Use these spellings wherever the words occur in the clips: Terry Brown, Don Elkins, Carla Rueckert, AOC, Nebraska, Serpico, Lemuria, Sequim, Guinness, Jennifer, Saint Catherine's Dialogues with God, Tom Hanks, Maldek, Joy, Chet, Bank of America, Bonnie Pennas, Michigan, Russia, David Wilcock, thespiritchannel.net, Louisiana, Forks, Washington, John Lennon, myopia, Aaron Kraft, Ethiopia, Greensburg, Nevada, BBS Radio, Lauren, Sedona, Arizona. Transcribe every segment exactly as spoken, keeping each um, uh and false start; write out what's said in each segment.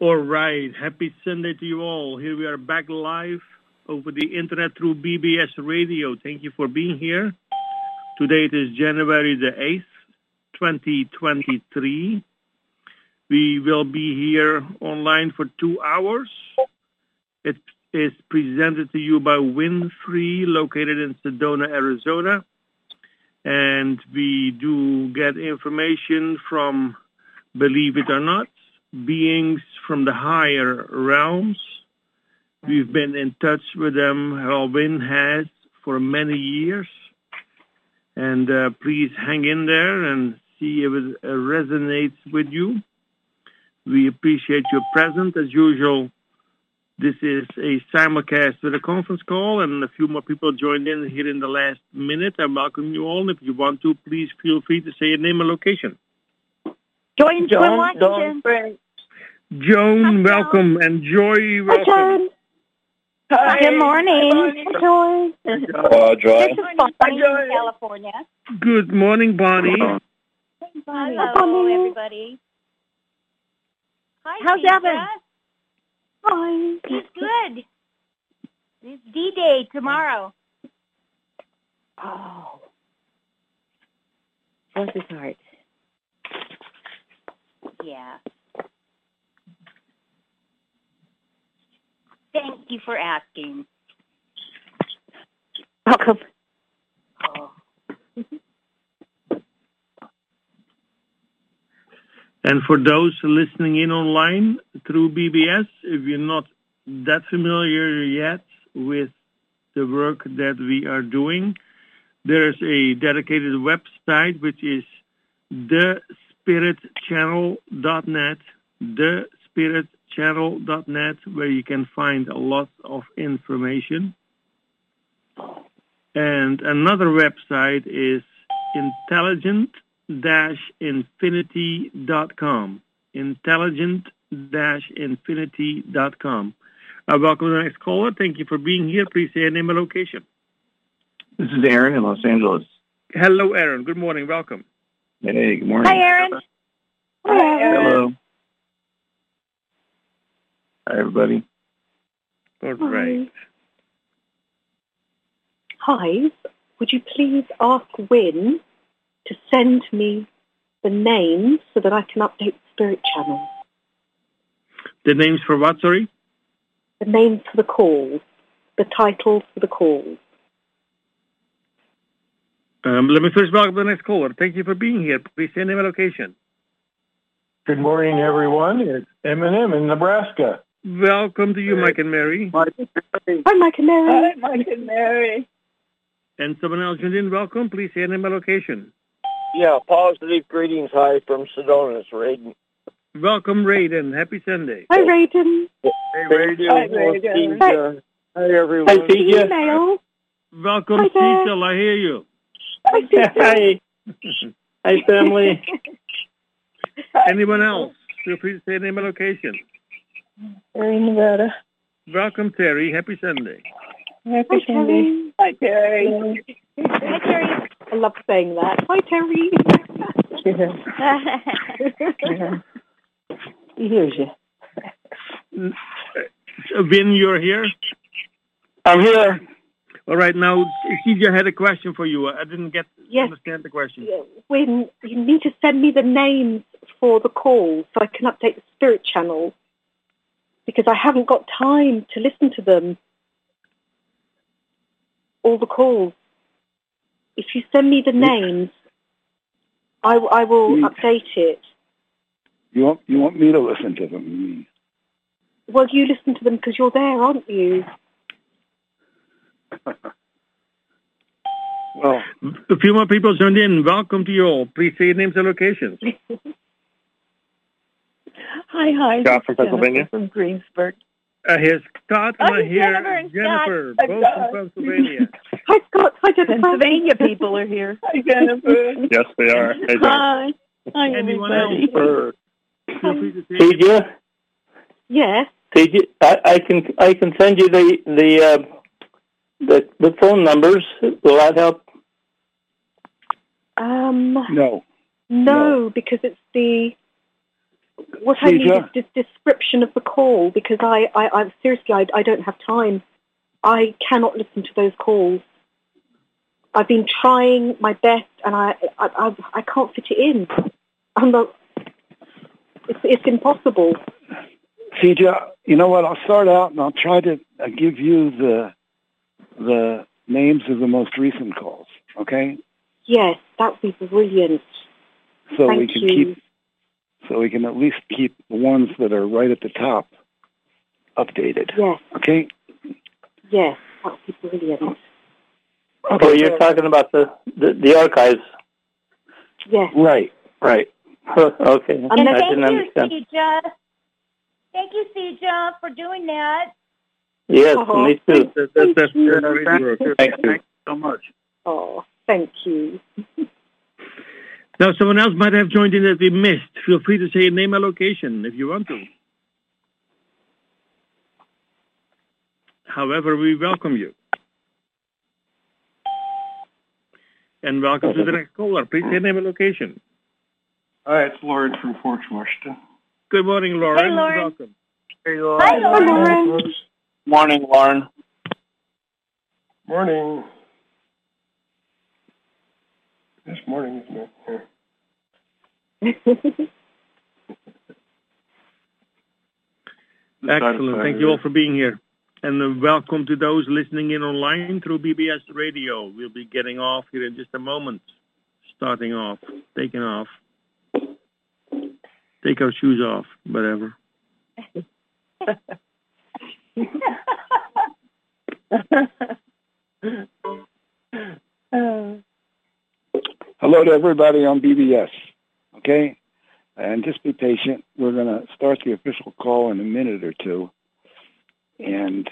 All right. Happy Sunday to you all. Here we are back live over the internet through B B S Radio. Thank you for being here. Today it is January the eighth, twenty twenty-three. We will be here online for two hours. It is presented to you by Winfrey, located in Sedona, Arizona. And we do get information from, believe it or not, beings from the higher realms. We've been in touch with them, Robin has, for many years. And uh, please hang in there and see if it uh, resonates with you. We appreciate your presence. As usual, this is a simulcast with a conference call, and a few more people joined in here in the last minute. I welcome you all. If you want to, please feel free to say your name and location. Joan, Joan, Washington. Joan, Joan Hi, welcome, Joan. And Joy, welcome. Hi, Hi. Good morning. Hi, Joy. Hello, Joy. This is Bonnie from California. Good morning, Bonnie. Good morning, Bonnie. Hello, everybody. Hi, how's Evan? Hi. He's good. It's D-Day tomorrow. Oh. Bless his heart. Yeah. Thank you for asking. Welcome. Oh. And for those listening in online through B B S, if you're not that familiar yet with the work that we are doing, there's a dedicated website, which is the spirit channel dot net, the spirit channel dot net, where you can find a lot of information. And another website is intelligent dash infinity dot com, intelligent dash infinity dot com. I welcome the next caller. Thank you for being here. Please say your name and location. This is Aaron in Los Angeles. Hello, Aaron. Good morning. Welcome. Hey, good morning. Hi, Aaron. Hello. Hi, Aaron. Hello. Hi, everybody. All right. Hi. Would you please ask Wynn to send me the names so that I can update the Spirit Channel? The names for what, sorry? The names for the calls. The titles for the calls. Um, let me first welcome the next caller. Thank you for being here. Please send him a location. Good morning, everyone. It's Eminem in Nebraska. Welcome to you, hey. Mike and Mary. Mike and Mary. Hi, Mike and Mary. Hi, Mike and Mary. And someone else joined in. Welcome. Please send him a location. Yeah, positive greetings. Hi, from Sedona. It's Raiden. Welcome, Raiden. Happy Sunday. Hi, Raiden. Hey, Raiden. Hi, Raiden. Hi, Raiden. Hi, everyone. Hi, Cecil. Welcome, Cecil. I hear you. Hi. Hi, family. Anyone else? Feel free to say your name and location. Terry in Nevada. Welcome, Terry. Happy Sunday. Happy Hi, Sunday. Terry. Hi, Terry. Hi, Terry. I love saying that. Hi, Terry. Yeah. He hears you. Vin, you're here? I'm here. All right, now, C J had a question for you. I didn't get yes. understand the question. Yeah. When you need to send me the names for the calls so I can update the Spirit Channel, because I haven't got time to listen to them, all the calls. If you send me the names, I, I will you, update it. You want, you want me to listen to them? Well, you listen to them because you're there, aren't you? Well, a few more people joined in. Welcome to you all. Please say your names and locations. Hi, hi. Scott from Pennsylvania. From Greensburg. Uh, here's Scott oh, and I hear Jennifer, and Jennifer both from Pennsylvania. Hi, Scott. Hi, Jennifer. Pennsylvania people are here. Hi, Jennifer. Yes, they are. Hey, hi. Hi, anyone everybody. Else? T J? Yes. T J, I, I can I can send you the the. Uh, The the phone numbers, will that help? Um, no. no. No, because it's the what I need is this description of the call, because I, I, I seriously, I, I don't have time. I cannot listen to those calls. I've been trying my best, and I, I, I, I can't fit it in. I'm not, it's, it's impossible. C J, you know what? I'll start out, and I'll try to I'll give you the the names of the most recent calls. Okay. Yes, that would be brilliant. So Thank we can you. keep, so we can at least keep the ones that are right at the top updated. Yes. Okay. Yes, that would be brilliant. Okay, so you're talking about the, the, the archives. Yes. Right, right. Okay. And I didn't understand. C J. Thank you, C J, for doing that. Yes, oh, me too. Thank, that's, that's you. Thank, you. Thank you so much. Oh, thank you. Now, someone else might have joined in that we missed. Feel free to say your name or location if you want to. However, we welcome you. And welcome to the next caller. Please say name and location. Hi, it's Lauren from Forks, Washington. Good morning, Lauren. Hey, Lauren. Welcome. Hey, Lauren. Hi, Lauren. Morning, Lauren. Morning. This morning, isn't it? Excellent. Thank you all for being here. And welcome to those listening in online through B B S Radio. We'll be getting off here in just a moment. Starting off, taking off. Take our shoes off, whatever. Hello to everybody on B B S, okay? And just be patient. We're going to start the official call in a minute or two. And,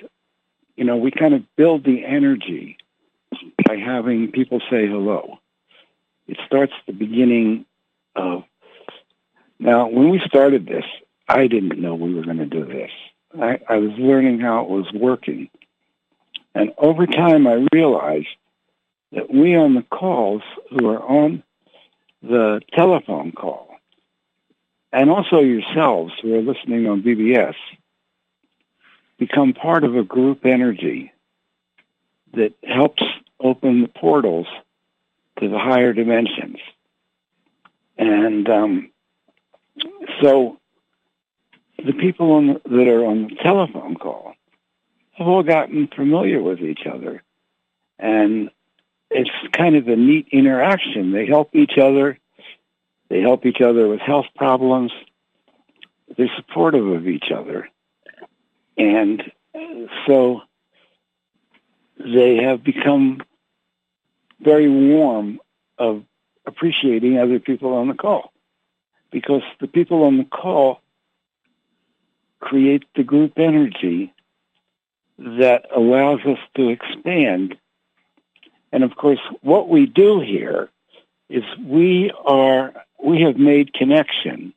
you know, we kind of build the energy by having people say hello. It starts the beginning of... Now, when we started this, I didn't know we were going to do this. I, I was learning how it was working. And over time, I realized that we on the calls who are on the telephone call, and also yourselves who are listening on B B S, become part of a group energy that helps open the portals to the higher dimensions. And um, so the people on the, that are on the telephone call have all gotten familiar with each other. And it's kind of a neat interaction. They help each other. They help each other with health problems. They're supportive of each other. And so they have become very warm of appreciating other people on the call, because the people on the call create the group energy that allows us to expand. And, of course, what we do here is we are we have made connection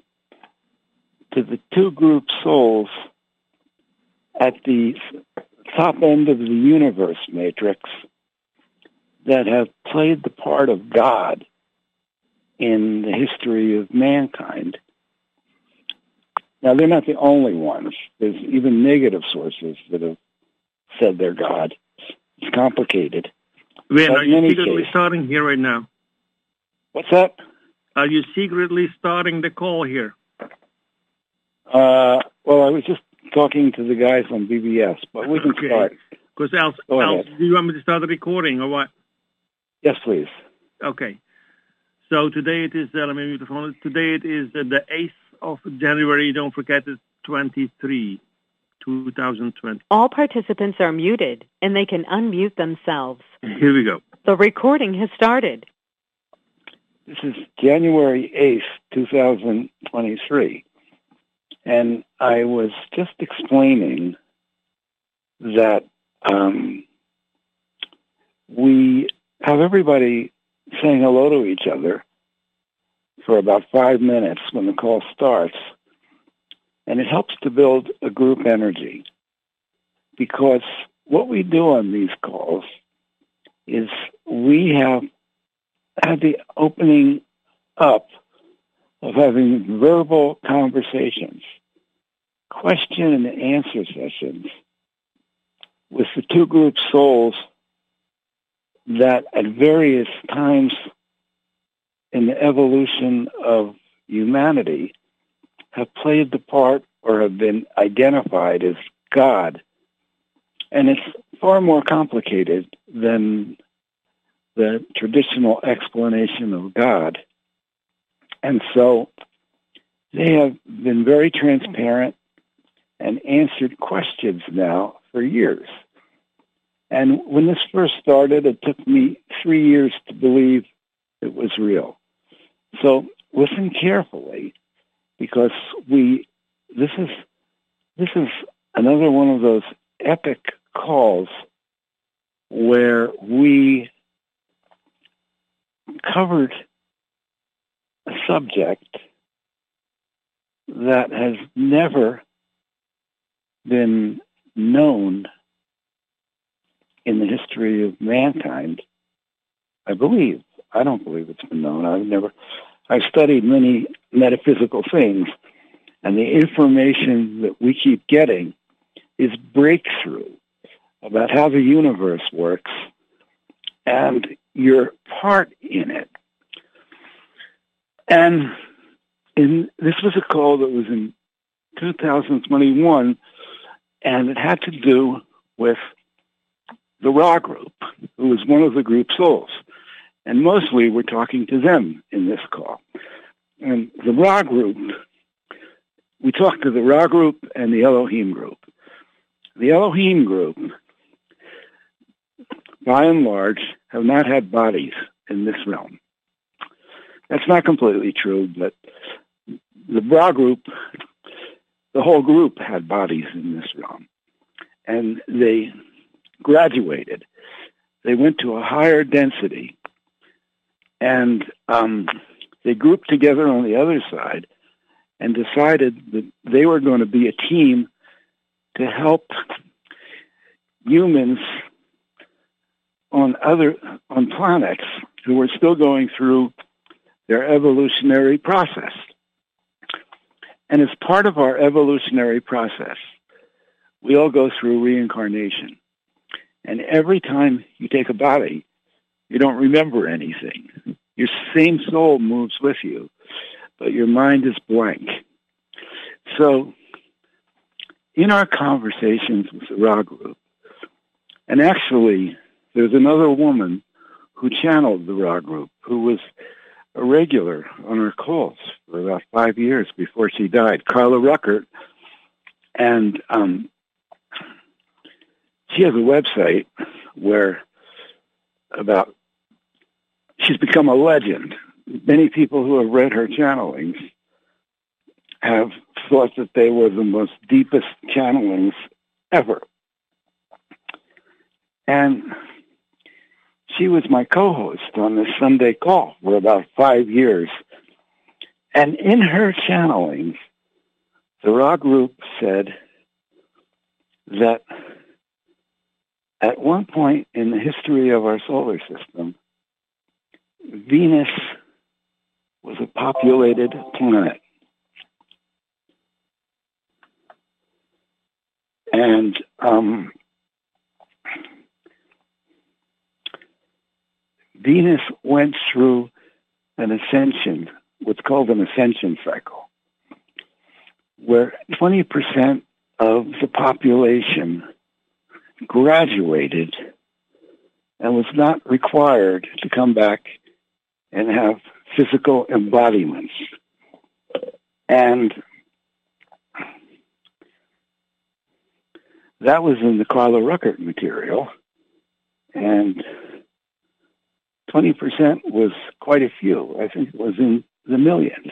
to the two group souls at the top end of the universe matrix that have played the part of God in the history of mankind. Now, they're not the only ones. There's even negative sources that have said they're God. It's complicated. When are you secretly case, starting here right now? What's that? Are you secretly starting the call here? Uh, well, I was just talking to the guys on B B S, but we can okay. start. Because else, else do you want me to start the recording or what? Yes, please. Okay. So today it is, uh, let me mute the phone. Today it is uh, the eighth of January. Don't forget it's twenty-three, two thousand twenty. All participants are muted and they can unmute themselves. Here we go. The recording has started. This is January eighth, two thousand twenty-three. And I was just explaining that um, we have everybody saying hello to each other for about five minutes when the call starts. And it helps to build a group energy, because what we do on these calls is we have had the opening up of having verbal conversations, question and answer sessions with the two group souls that at various times in the evolution of humanity have played the part or have been identified as God. And it's far more complicated than the traditional explanation of God. And so they have been very transparent and answered questions now for years. And when this first started, it took me three years to believe it was real. So listen carefully, because we this is this is another one of those epic calls where we covered a subject that has never been known in the history of mankind, I believe. I don't believe it's been known. I've never, I've studied many metaphysical things, and the information that we keep getting is breakthrough about how the universe works and your part in it. And in, this was a call that was in two thousand twenty-one, and it had to do with the Ra group, who was one of the group souls. And mostly we're talking to them in this call. And the Ra group, we talked to the Ra group and the Elohim group. The Elohim group, by and large, have not had bodies in this realm. That's not completely true, but the Ra group, the whole group had bodies in this realm. And they graduated. They went to a higher density, and um, they grouped together on the other side and decided that they were going to be a team to help humans on other on planets who were still going through their evolutionary process. And as part of our evolutionary process, we all go through reincarnation. And every time you take a body, you don't remember anything. Your same soul moves with you, but your mind is blank. So in our conversations with the Ra group, and actually there's another woman who channeled the Ra group, who was a regular on our calls for about five years before she died, Carla Rueckert, and um, she has a website where about, she's become a legend. Many people who have read her channelings have thought that they were the most deepest channelings ever. And she was my co-host on this Sunday call for about five years. And in her channelings, the Ra group said that at one point in the history of our solar system, Venus was a populated planet. And um, Venus went through an ascension, what's called an ascension cycle, where twenty percent of the population graduated and was not required to come back and have physical embodiments. And that was in the Carla Rueckert material, and twenty percent was quite a few. I think it was in the millions.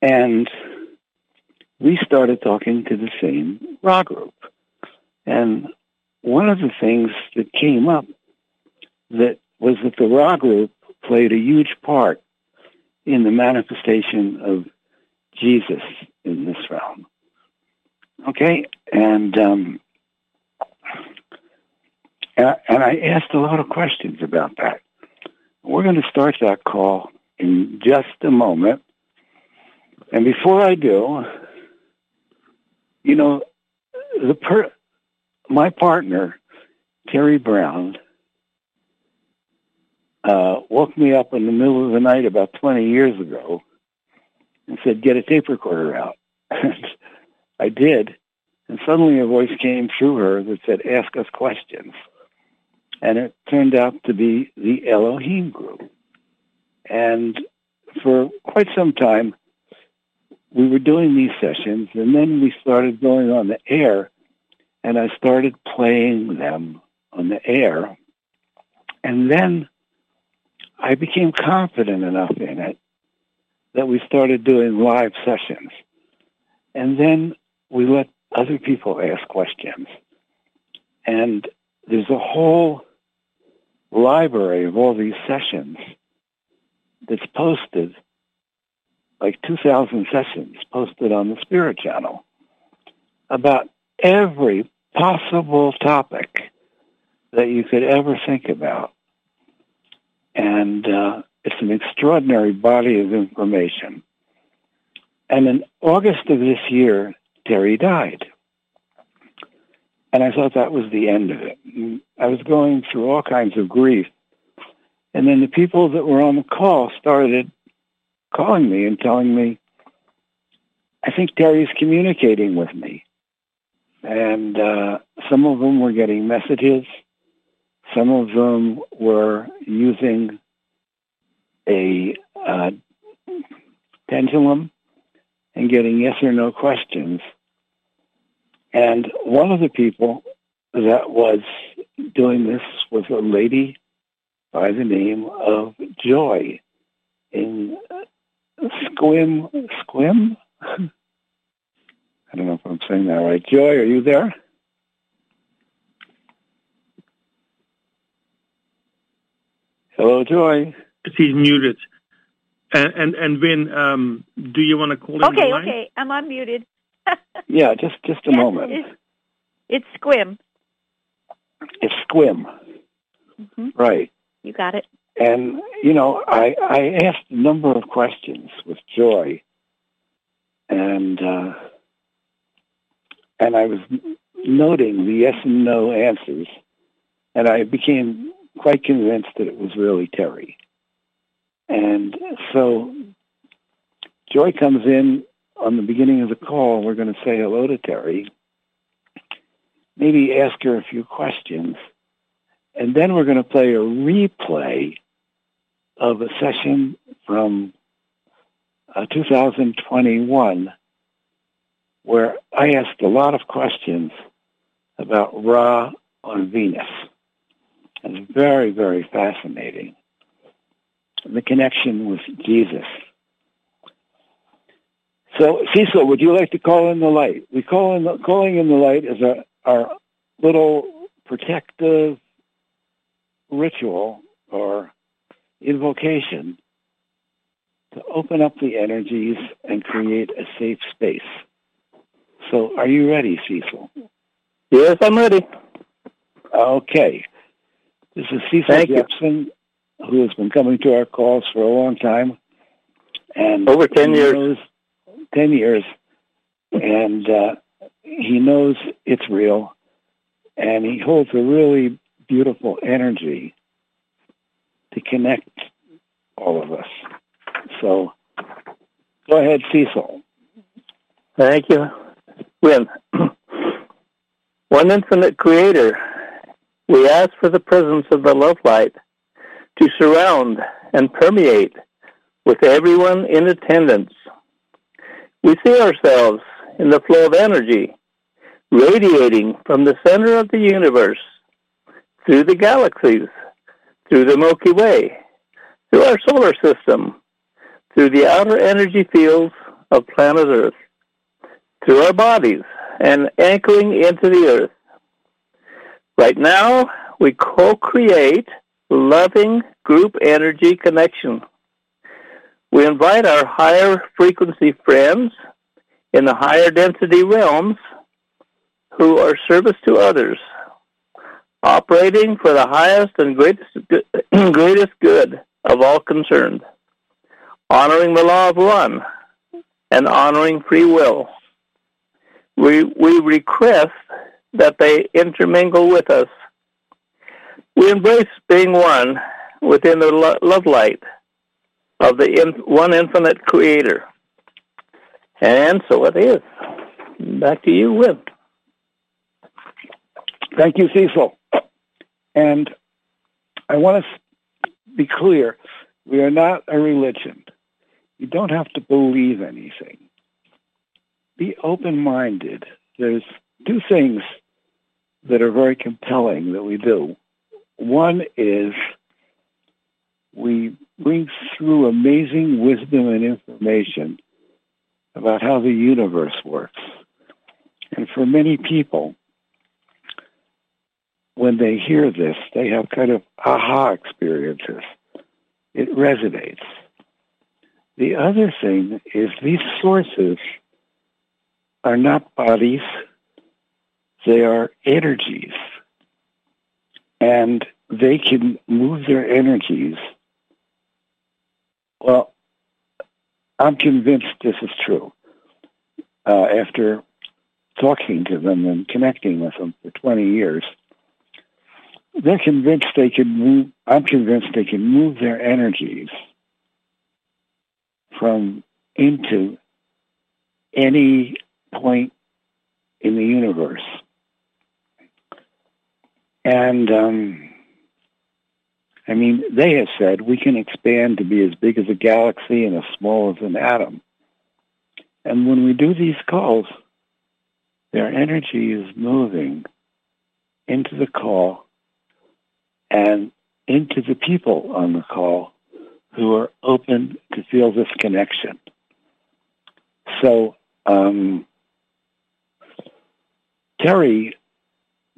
And we started talking to the same Ra group. And one of the things that came up that was that the Ra group played a huge part in the manifestation of Jesus in this realm. Okay? And um, and I asked a lot of questions about that. We're going to start that call in just a moment. And before I do, you know, the per- my partner, Terry Brown, uh, woke me up in the middle of the night about twenty years ago and said, get a tape recorder out. I did. And suddenly a voice came through her that said, ask us questions. And it turned out to be the Elohim group. And for quite some time, we were doing these sessions, and then we started going on the air, and I started playing them on the air. And then I became confident enough in it that we started doing live sessions. And then we let other people ask questions. And there's a whole library of all these sessions that's posted, like two thousand sessions posted on the Spirit Channel, about every possible topic that you could ever think about. And uh, it's an extraordinary body of information. And in August of this year, Terry died. And I thought that was the end of it. And I was going through all kinds of grief. And then the people that were on the call started calling me and telling me, I think Terry's communicating with me. And uh, some of them were getting messages. Some of them were using a uh, pendulum and getting yes or no questions. And one of the people that was doing this was a lady by the name of Joy in Sequim. Sequim? I don't know if I'm saying that right. Joy, are you there? Hello, Joy. She's muted. And, and, and Vin, um, do you want to call in? Okay, okay. I'm unmuted. yeah, just, just a yes, moment. It's, it's Sequim. It's Sequim. Mm-hmm. Right. You got it. And, you know, I, I asked a number of questions with Joy, and uh, and I was noting the yes and no answers, and I became quite convinced that it was really Terry. And so Joy comes in on the beginning of the call. We're going to say hello to Terry, maybe ask her a few questions, and then we're going to play a replay of a session from uh, two thousand twenty-one where I asked a lot of questions about Ra on Venus. It's very, very fascinating. The connection with Jesus. So, Cecil, would you like to call in the light? We call in the, calling in the light is a, our little protective ritual or invocation to open up the energies and create a safe space. So, are you ready, Cecil? Yes, I'm ready. Okay. This is Cecil Thank Gibson. You. Who has been coming to our calls for a long time. And over ten years. Knows, ten years. And uh, he knows it's real. And he holds a really beautiful energy to connect all of us. So go ahead, Cecil. Thank you. Win. One infinite creator, we ask for the presence of the love light to surround and permeate with everyone in attendance. We see ourselves in the flow of energy radiating from the center of the universe, through the galaxies, through the Milky Way, through our solar system, through the outer energy fields of planet Earth, through our bodies, and anchoring into the Earth. Right now, we co-create loving group energy connection. We invite our higher frequency friends in the higher density realms who are service to others, operating for the highest and greatest, greatest good of all concerned. honoring the law of one and honoring free will. We, we request that they intermingle with us. We embrace being one within the lo- love light of the in- one infinite creator. And so it is. Back to you, Wim. Thank you, Cecil. And I want to be clear, we are not a religion. You don't have to believe anything. Be open-minded. There's two things that are very compelling that we do. One is we bring through amazing wisdom and information about how the universe works. And for many people, when they hear this, they have kind of aha experiences. It resonates. The other thing is these sources are not bodies. They are energies. And they can move their energies. Well, I'm convinced this is true. Uh, after talking to them and connecting with them for twenty years, they're convinced they can move, I'm convinced they can move their energies from into any point in the universe. And, um, I mean, they have said we can expand to be as big as a galaxy and as small as an atom. And when we do these calls, their energy is moving into the call and into the people on the call who are open to feel this connection. So, um, Terry,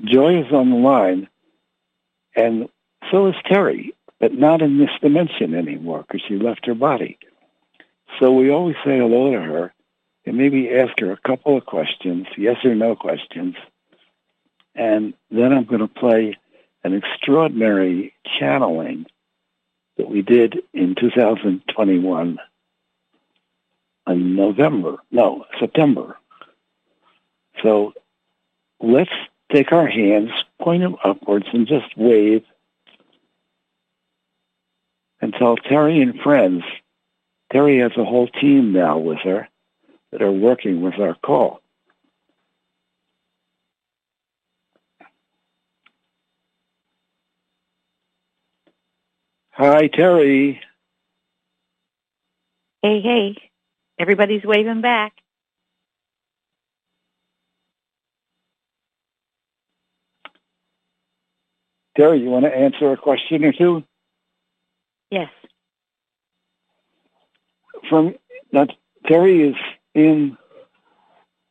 Joy is on the line, and so is Terry, but not in this dimension anymore because she left her body. So we always say hello to her and maybe ask her a couple of questions, yes or no questions, and then I'm going to play an extraordinary channeling that we did in two thousand twenty-one in November, no, September. So let's take our hands, point them upwards, and just wave and tell Terry and friends. Terry has a whole team now with her that are working with our call. Hi, Terry. Hey, hey. Everybody's waving back. Terry, you want to answer a question or two? Yes. From now, Terry is in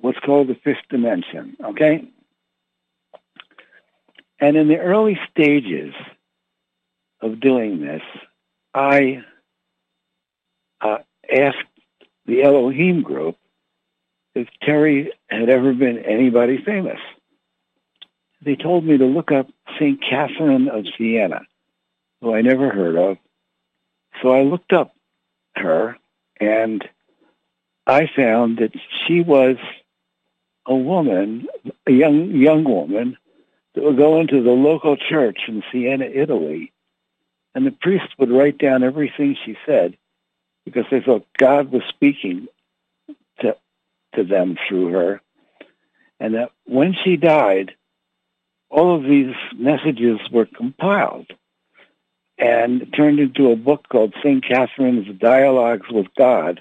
what's called the fifth dimension, okay? And in the early stages of doing this, I uh, asked the Elohim group if Terry had ever been anybody famous. They told me to look up Saint Catherine of Siena, who I never heard of. So I looked up her, and I found that she was a woman, a young young woman, that would go into the local church in Siena, Italy, and the priest would write down everything she said because they thought God was speaking to, to them through her, and that when she died, all of these messages were compiled and turned into a book called Saint Catherine's Dialogues with God,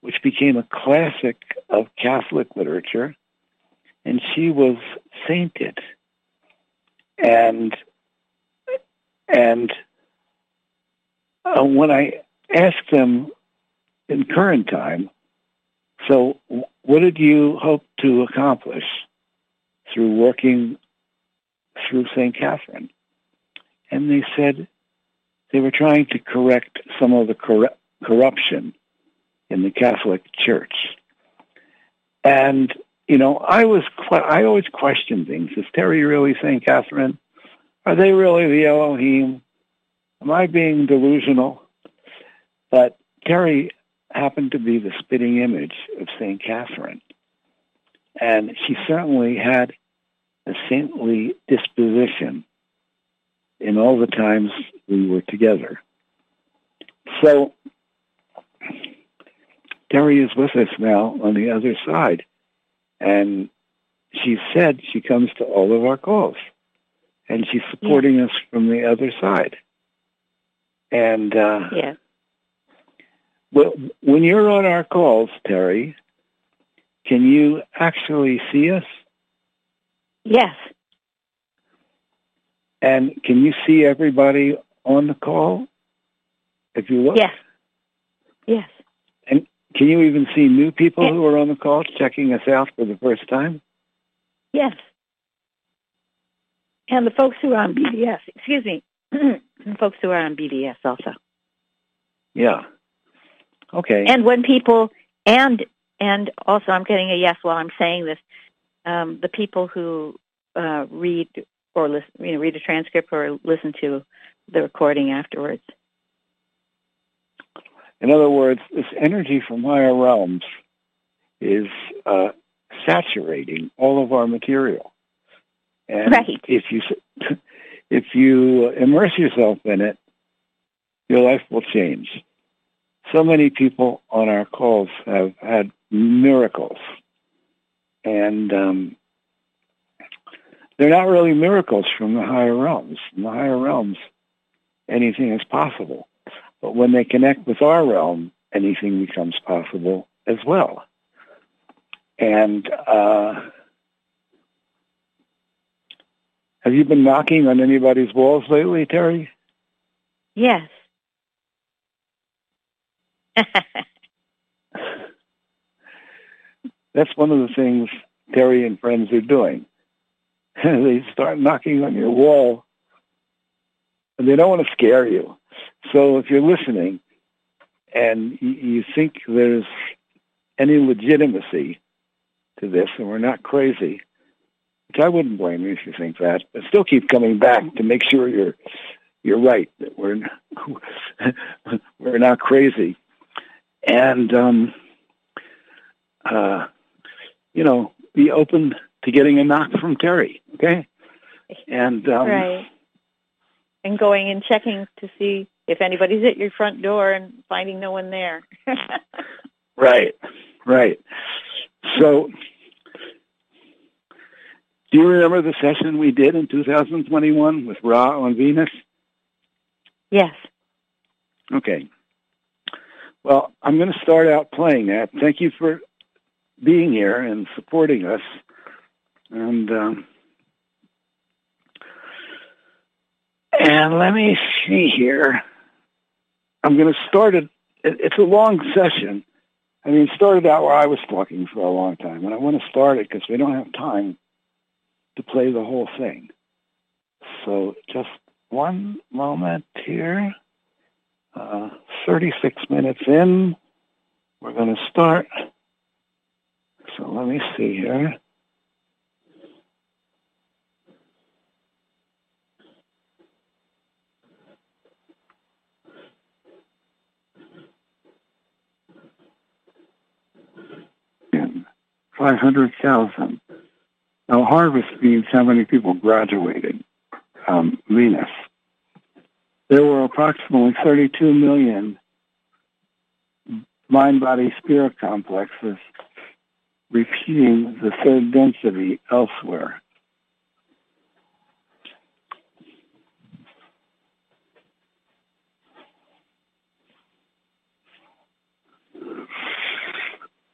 which became a classic of Catholic literature, and she was sainted. And and uh, when I asked them in current time, so what did you hope to accomplish through working through Saint Catherine? And they said they were trying to correct some of the cor- corruption in the Catholic Church. And, you know, I was que- I always question things. Is Terry really Saint Catherine? Are they really the Elohim? Am I being delusional? But Terry happened to be the spitting image of Saint Catherine, and she certainly had a saintly disposition in all the times we were together. So Terry is with us now on the other side, and she said she comes to all of our calls, and she's supporting yeah. us from the other side. And uh, yeah. well, when you're on our calls, Terry, can you actually see us? Yes. And can you see everybody on the call if you look? Yes. Yes. And can you even see new people yes. who are on the call checking us out for the first time? Yes. And the folks who are on B B S, excuse me, the folks who are on B B S also. Yeah. Okay. And when people, and and also I'm getting a yes while I'm saying this, um, the people who uh, read or listen, you know, read a transcript or listen to the recording afterwards. In other words, this energy from higher realms is uh, saturating all of our material. And right. if you if you immerse yourself in it, your life will change. So many people on our calls have had miracles, and um, they're not really miracles from the higher realms. From the higher realms, anything is possible. But when they connect with our realm, anything becomes possible as well. And uh, have you been knocking on anybody's walls lately, Terry? Yes. That's one of the things Terry and friends are doing. They start knocking on your wall, and they don't want to scare you. So if you're listening and you think there's any legitimacy to this, and we're not crazy, which I wouldn't blame you if you think that, but still keep coming back to make sure you're you're right, that we're not, we're not crazy. And, um, uh, you know, be open to getting a knock from Terry, okay? And um, right. And going and checking to see if anybody's at your front door and finding no one there. Right, right. So do you remember the session we did in two thousand twenty-one with Ra on Venus? Yes. Okay. Well, I'm going to start out playing that. Thank you for being here and supporting us. And um, and let me see here. I'm going to start it. It's a long session. I mean, it started out where I was talking for a long time, and I want to start it because we don't have time to play the whole thing. So just one moment here. Uh, thirty-six minutes in, we're going to start. So let me see here. five hundred thousand. Now, harvest means how many people graduated um, Venus. There were approximately thirty-two million mind-body-spirit complexes repeating the third density elsewhere.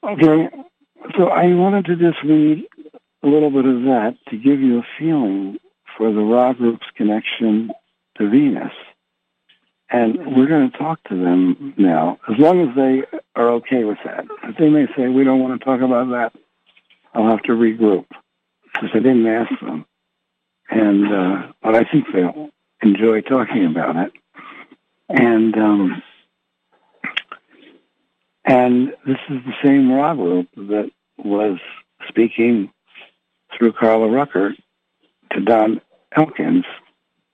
Okay, so I wanted to just read a little bit of that to give you a feeling for the Ra group's connection to Venus. And we're going to talk to them now, as long as they are okay with that. If they may say, we don't want to talk about that, I'll have to regroup, because I didn't ask them. And uh, but I think they'll enjoy talking about it. And um, and this is the same Ra group that was speaking through Carla Rueckert to Don Elkins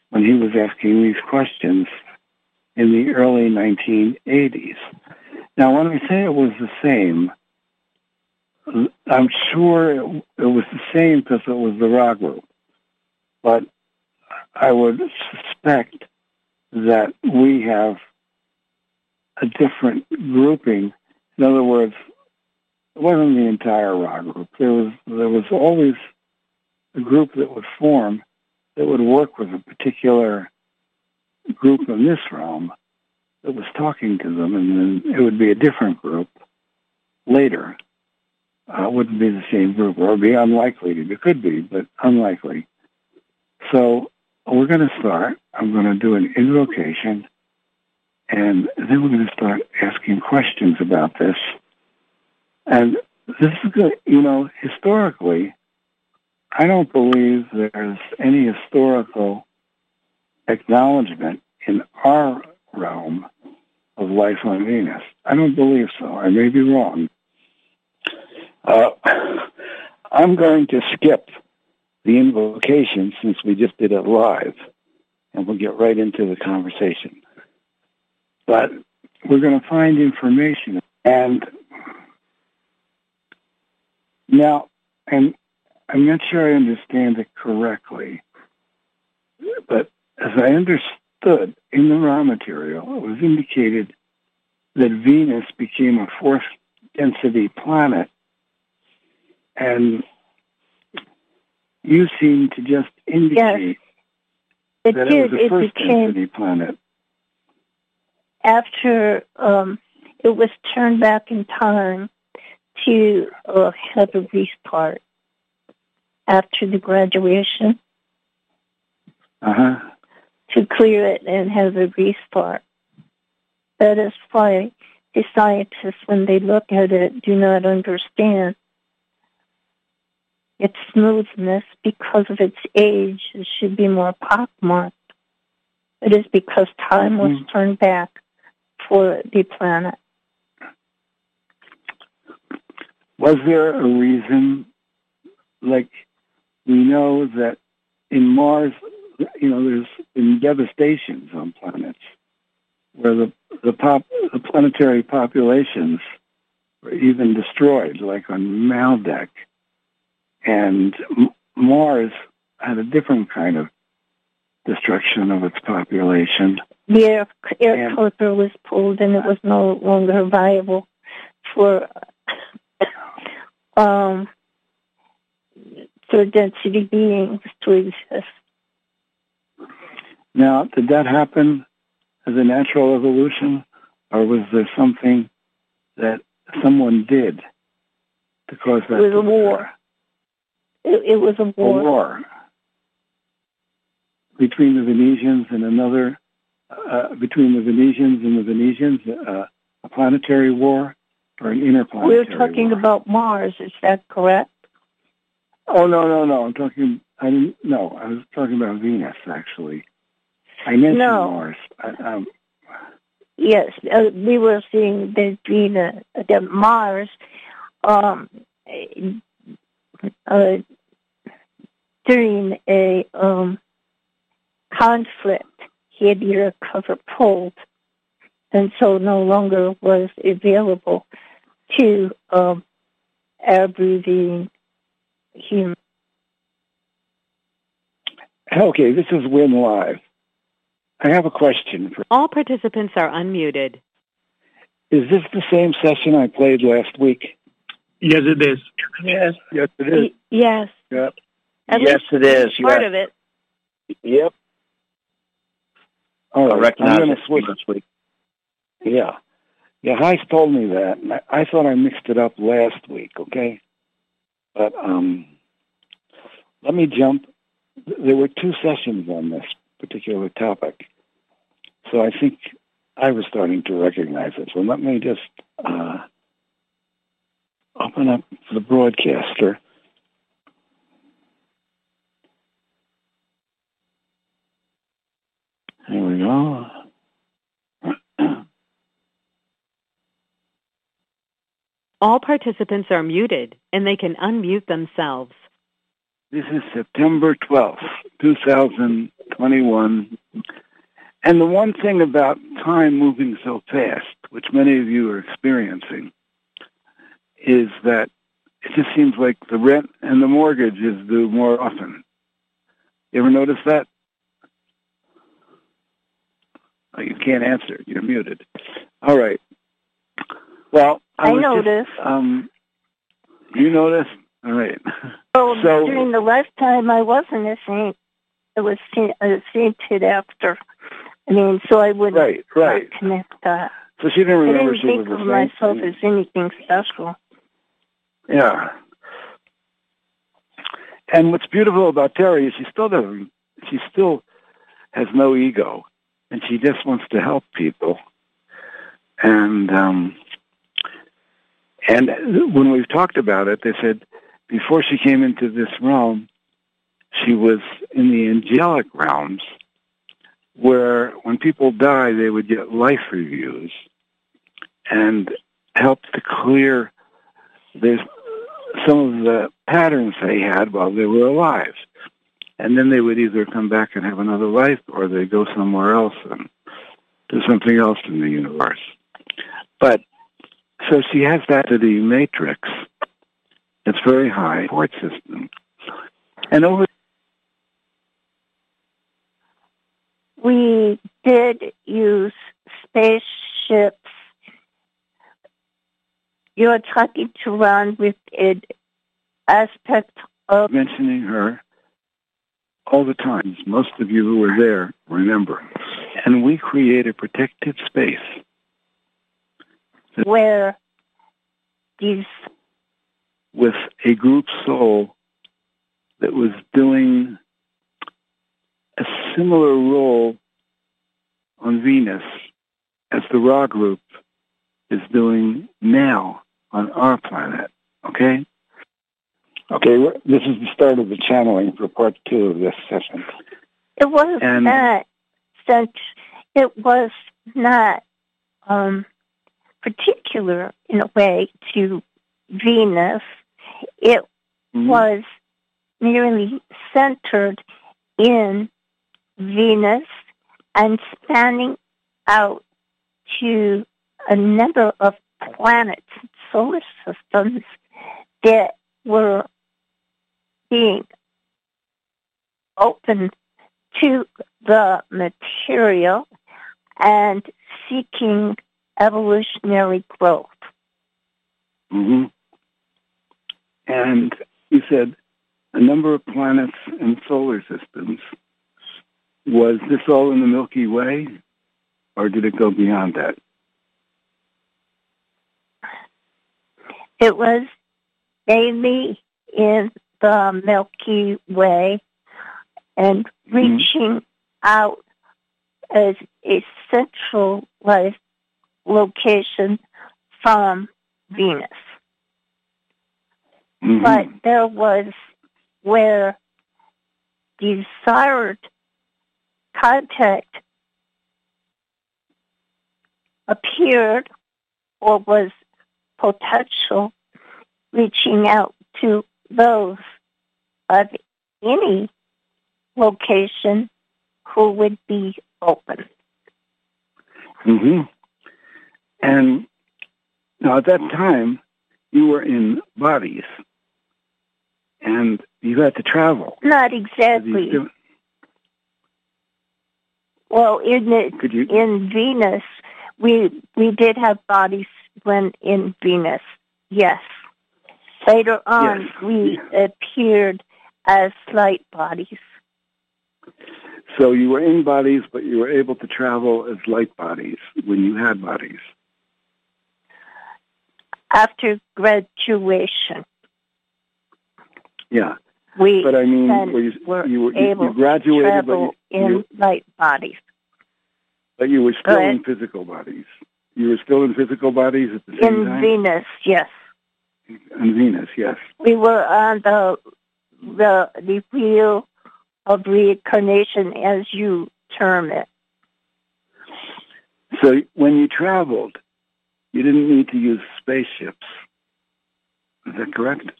when he was asking these questions in the early nineteen eighties. Now, when we say it was the same, I'm sure it, it was the same because it was the Ra group. But I would suspect that we have a different grouping. In other words, it wasn't the entire Ra group. There was, there was always a group that would form that would work with a particular group in this realm that was talking to them, and then it would be a different group later. Uh, it wouldn't be the same group, or it would be unlikely to be. It could be, but unlikely. So we're going to start. I'm going to do an invocation, and then we're going to start asking questions about this. And this is good. You know, historically, I don't believe there's any historical acknowledgement in our realm of life on Venus. I don't believe so. I may be wrong. Uh, I'm going to skip the invocation since we just did it live, and we'll get right into the conversation. But we're going to find information. And now, and I'm not sure I understand it correctly, but as I understood in the raw material, it was indicated that Venus became a fourth density planet, and you seem to just indicate yes, that did. It was a it first density planet. After um, it was turned back in time to uh, have a restart. After the graduation, uh-huh. to clear it and have a restart. That is why the scientists, when they look at it, do not understand its smoothness because of its age. It should be more pockmarked. It is because time mm-hmm. was turned back for the planet. Was there a reason, like... We know that in Mars, you know, there's been devastations on planets where the the, pop, the planetary populations were even destroyed, like on Maldek. And M- Mars had a different kind of destruction of its population. The air, air and, cover was pulled, and it was no longer viable for... um. third density beings to exist. Now, did that happen as a natural evolution, or was there something that someone did to cause that? It was a war. It, it was a war. A war between the Venetians and another, uh, between the Venetians and the Venetians, uh, a planetary war or an interplanetary war? We're talking war. about Mars, is that correct? Oh, no, no, no. I'm talking, I didn't, no, I was talking about Venus, actually. I mentioned no. Mars. I, um, yes, uh, we were seeing that Venus, that Mars, um, uh, during a um, conflict, he had the air cover pulled, and so no longer was available to um, air breathing. Human. Okay, this is Win Live. I have a question. For all participants are unmuted. Is this the same session I played last week? Yes, it is. Yes, yes, it is. Yes. Yep. Yes, it is. Part yes. of it. Yep. All right. I recognize I'm going to switch this week. Yeah. Yeah, Heise told me that. And I, I thought I mixed it up last week, okay? But um, let me jump. There were two sessions on this particular topic, so I think I was starting to recognize it. So let me just uh, open up the broadcaster. Here we go. All participants are muted, and they can unmute themselves. This is September twelfth, two thousand twenty-one, And the one thing about time moving so fast, which many of you are experiencing, is that it just seems like the rent and the mortgage is due more often. You ever notice that? Oh, you can't answer. You're muted. All right. Well, I, I noticed. Just, um, you noticed? All right. Well, so, during the lifetime, I wasn't a saint. I was a sainted after. I mean, so I wouldn't right, right. connect that. So she didn't remember I didn't she think was of a saint. Myself as anything special. Yeah. And what's beautiful about Terry is she still doesn't. She still has no ego, and she just wants to help people. And um, and when we've talked about it, they said before she came into this realm, she was in the angelic realms, where when people die, they would get life reviews and help to clear there's some of the patterns they had while they were alive. And then they would either come back and have another life, or they go somewhere else and do something else in the universe. But, so she has that to the matrix. It's very high support system. And over... We did use spaceships. You were talking to Ron with an aspect of... Mentioning her all the time. Most of you who were there remember. And we create a protected space. Where these... With a group soul that was doing a similar role on Venus as the Ra group is doing now on our planet, okay? Okay, this is the start of the channeling for part two of this session. It wasn't and, that, since it was not um, particular in a way to Venus. It mm-hmm. was merely centered in Venus and spanning out to a number of planets and solar systems that were being open to the material and seeking evolutionary growth. Mm-hmm. And you said a number of planets and solar systems. Was this all in the Milky Way, or did it go beyond that? It was mainly in the Milky Way and reaching mm-hmm. out as a centralized location from Venus. Mm-hmm. But there was where desired contact appeared or was potential reaching out to those of any location who would be open. Mm-hmm. And now at that time, you were in bodies, and you had to travel. Not exactly. Well, in the, you... in Venus, we we did have bodies when in Venus. Yes. Later on, yes. we yeah. appeared as light bodies. So you were in bodies, but you were able to travel as light bodies when you had bodies. After graduation. Yeah. We but I mean, were you, were you, able you graduated, to travel but you, in you, light bodies. But you were still in physical bodies. You were still in physical bodies at the same in time? In Venus, yes. In Venus, yes. We were on the, the, the wheel of reincarnation, as you term it. So when you traveled, you didn't need to use spaceships. Is that correct?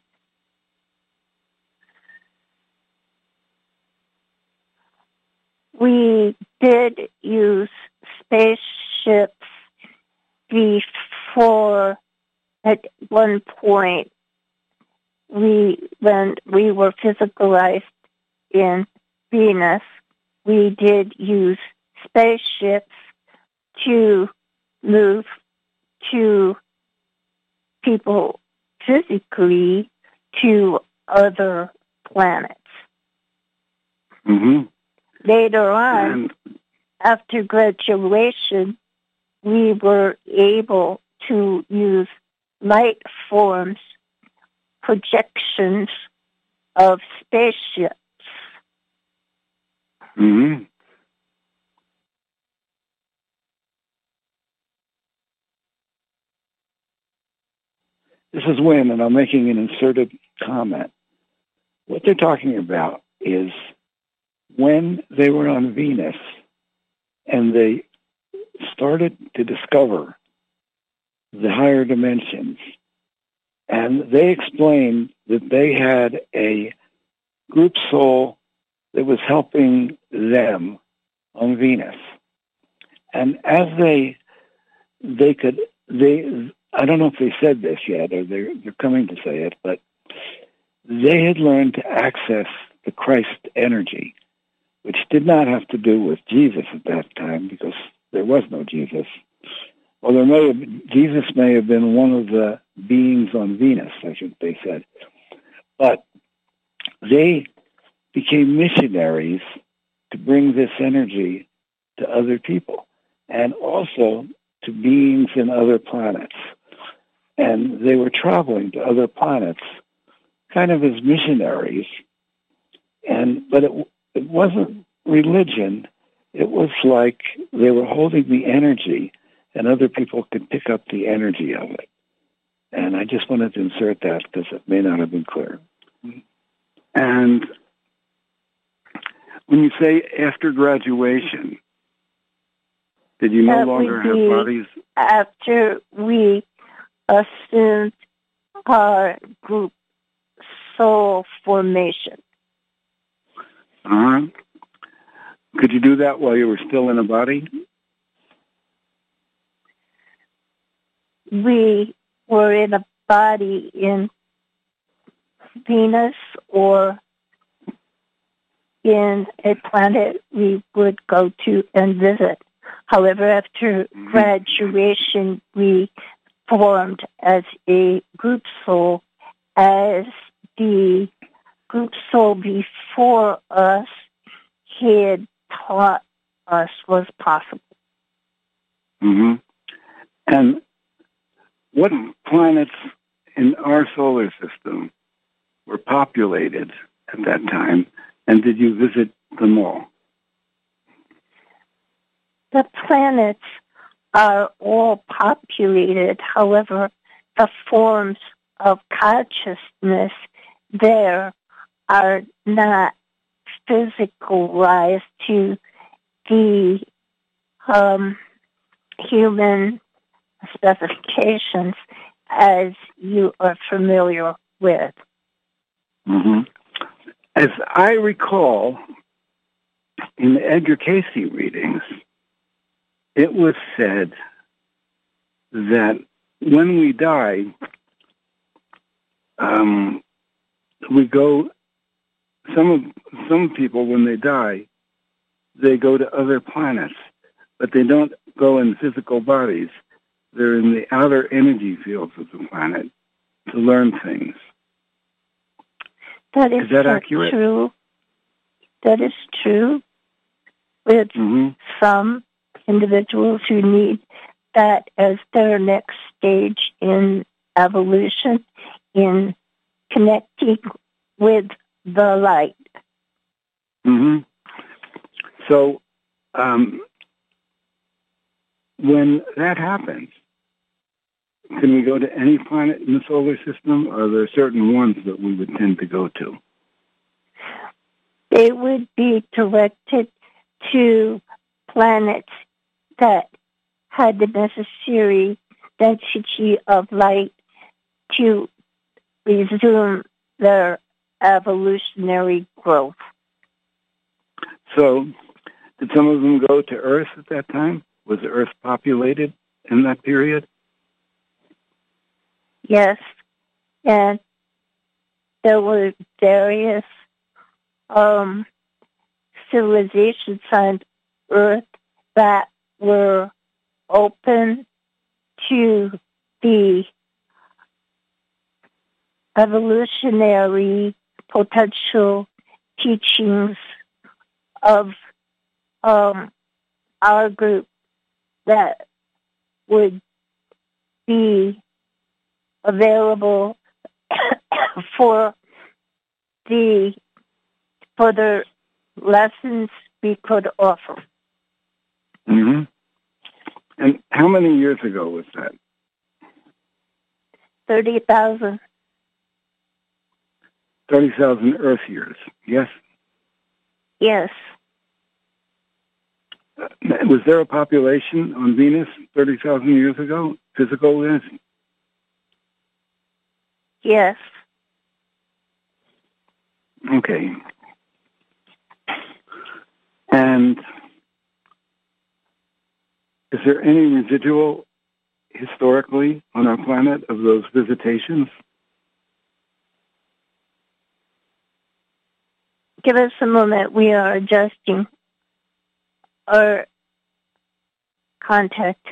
We did use spaceships before at one point we when we were physicalized in Venus. We did use spaceships to move to people physically to other planets. Mm-hmm. Later on, and after graduation, we were able to use light forms, projections of spaceships. Mm-hmm. This is Wynn, and I'm making an inserted comment. What they're talking about is when they were on Venus and they started to discover the higher dimensions, and they explained that they had a group soul that was helping them on Venus. And as they, they could, they, I don't know if they said this yet, or they're, they're coming to say it, but they had learned to access the Christ energy, which did not have to do with Jesus at that time, because there was no Jesus. Well, there may have been, Jesus may have been one of the beings on Venus, I should they said. But they became missionaries to bring this energy to other people, and also to beings in other planets. And they were traveling to other planets kind of as missionaries. And but it, it wasn't religion. It was like they were holding the energy, and other people could pick up the energy of it. And I just wanted to insert that because it may not have been clear. And when you say after graduation, did you that no longer have bodies? After we assumed our group soul formation. Uh-huh. Could you do that while you were still in a body? We were in a body in Venus or in a planet we would go to and visit. However, after graduation, we formed as a group soul, as the group soul before us had taught us was possible. Mm-hmm. And what planets in our solar system were populated at that time, and did you visit them all? The planets are all populated. However, the forms of consciousness there are not physicalized to the um, human specifications as you are familiar with. Mm-hmm. As I recall, in the Edgar Cayce readings, it was said that when we die, um, we go. Some of, some people, when they die, they go to other planets, but they don't go in physical bodies. They're in the outer energy fields of the planet to learn things. That is, is that accurate? True. That is true. With mm-hmm. some individuals who need that as their next stage in evolution, in connecting with the light. Mm-hmm. So, um, when that happens, can we go to any planet in the solar system, or are there certain ones that we would tend to go to? They would be directed to planets that had the necessary density of light to resume their evolutionary growth. So, Did some of them go to Earth at that time? Was Earth populated in that period? Yes, and there were various um, civilizations on Earth that were open to the evolutionary potential teachings of um, our group that would be available for the further lessons we could offer. Mm-hmm. And how many years ago was that? thirty thousand. thirty thousand Earth years, yes? Yes. Uh, was there a population on Venus thirty thousand years ago, physical Venus? Yes. Okay. And is there any residual historically on our planet of those visitations? Give us a moment. We are adjusting our contact.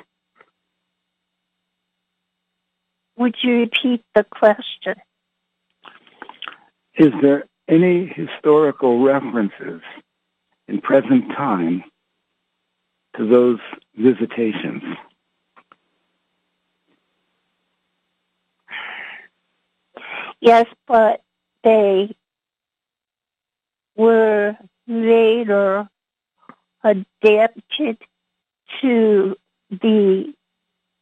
Would you repeat the question? Is there any historical references in present time to those visitations? Yes, but they were later adapted to the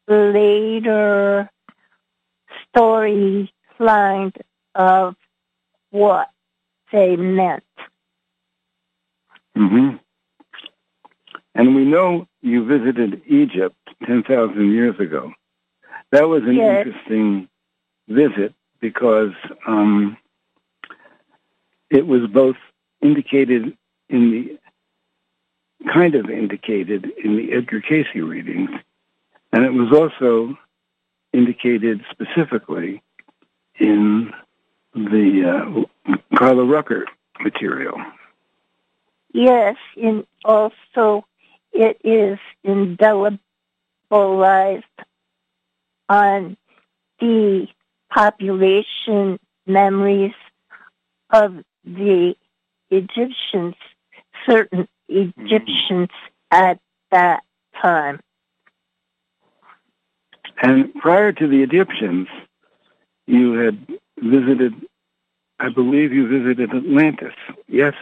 later storyline of what they meant. Mm-hmm. And we know you visited Egypt ten thousand years ago. That was an yes. interesting visit because um, it was both indicated in the kind of indicated in the Edgar Cayce readings, and it was also indicated specifically in the uh, Carla Rueckert material. Yes, and also it is indelibilized on the population memories of the Egyptians, certain Egyptians at that time. And prior to the Egyptians, you had visited, I believe you visited Atlantis, yes?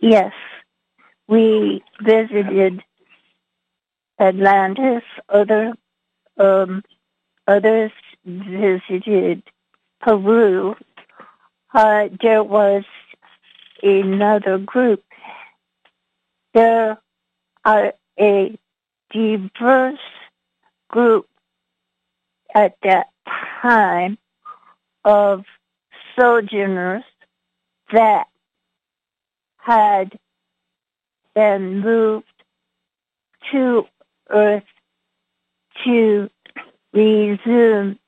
Yes. We visited Atlantis. Other, um, others visited Peru. Uh, there was another group. There are a diverse group at that time of sojourners that had been moved to Earth to resume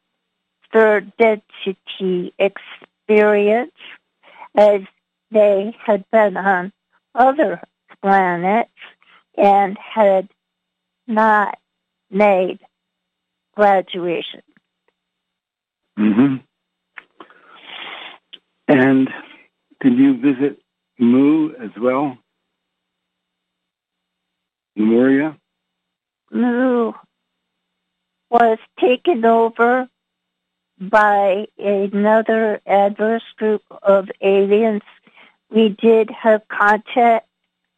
third density experience as they had been on other planets and had not made graduation. Mm-hmm. And did you visit Mu as well? Lemuria? Mu was taken over by another adverse group of aliens. We did have contact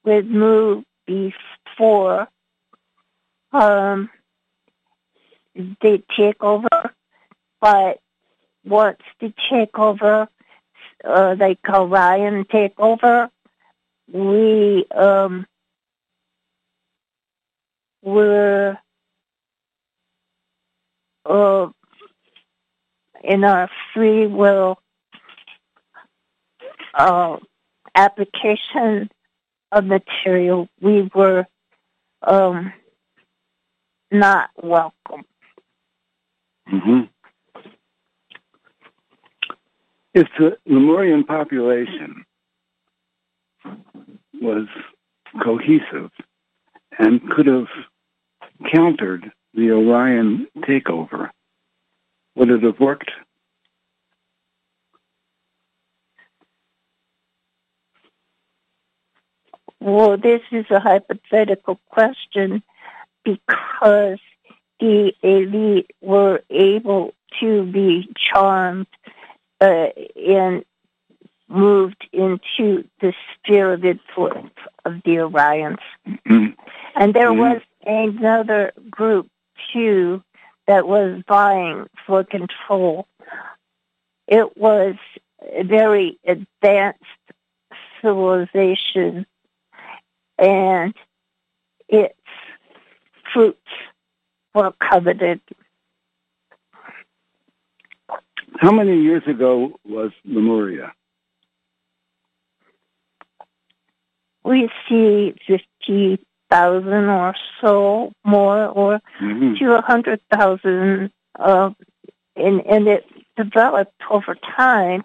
with Mu before um, the takeover, but once the takeover, uh, like Orion takeover, we um, were uh, in our free will. Uh, application of material, we were um, not welcome. Mm-hmm. If the Lemurian population was cohesive and could have countered the Orion takeover, would it have worked? Well, this is a hypothetical question because the elite were able to be charmed uh, and moved into the spirited force of the Orions. And there was another group, too, that was vying for control. It was a very advanced civilization, and its fruits were coveted. How many years ago was Lemuria? We see fifty thousand or so more, or mm-hmm. to one hundred thousand, uh, and, and it developed over time,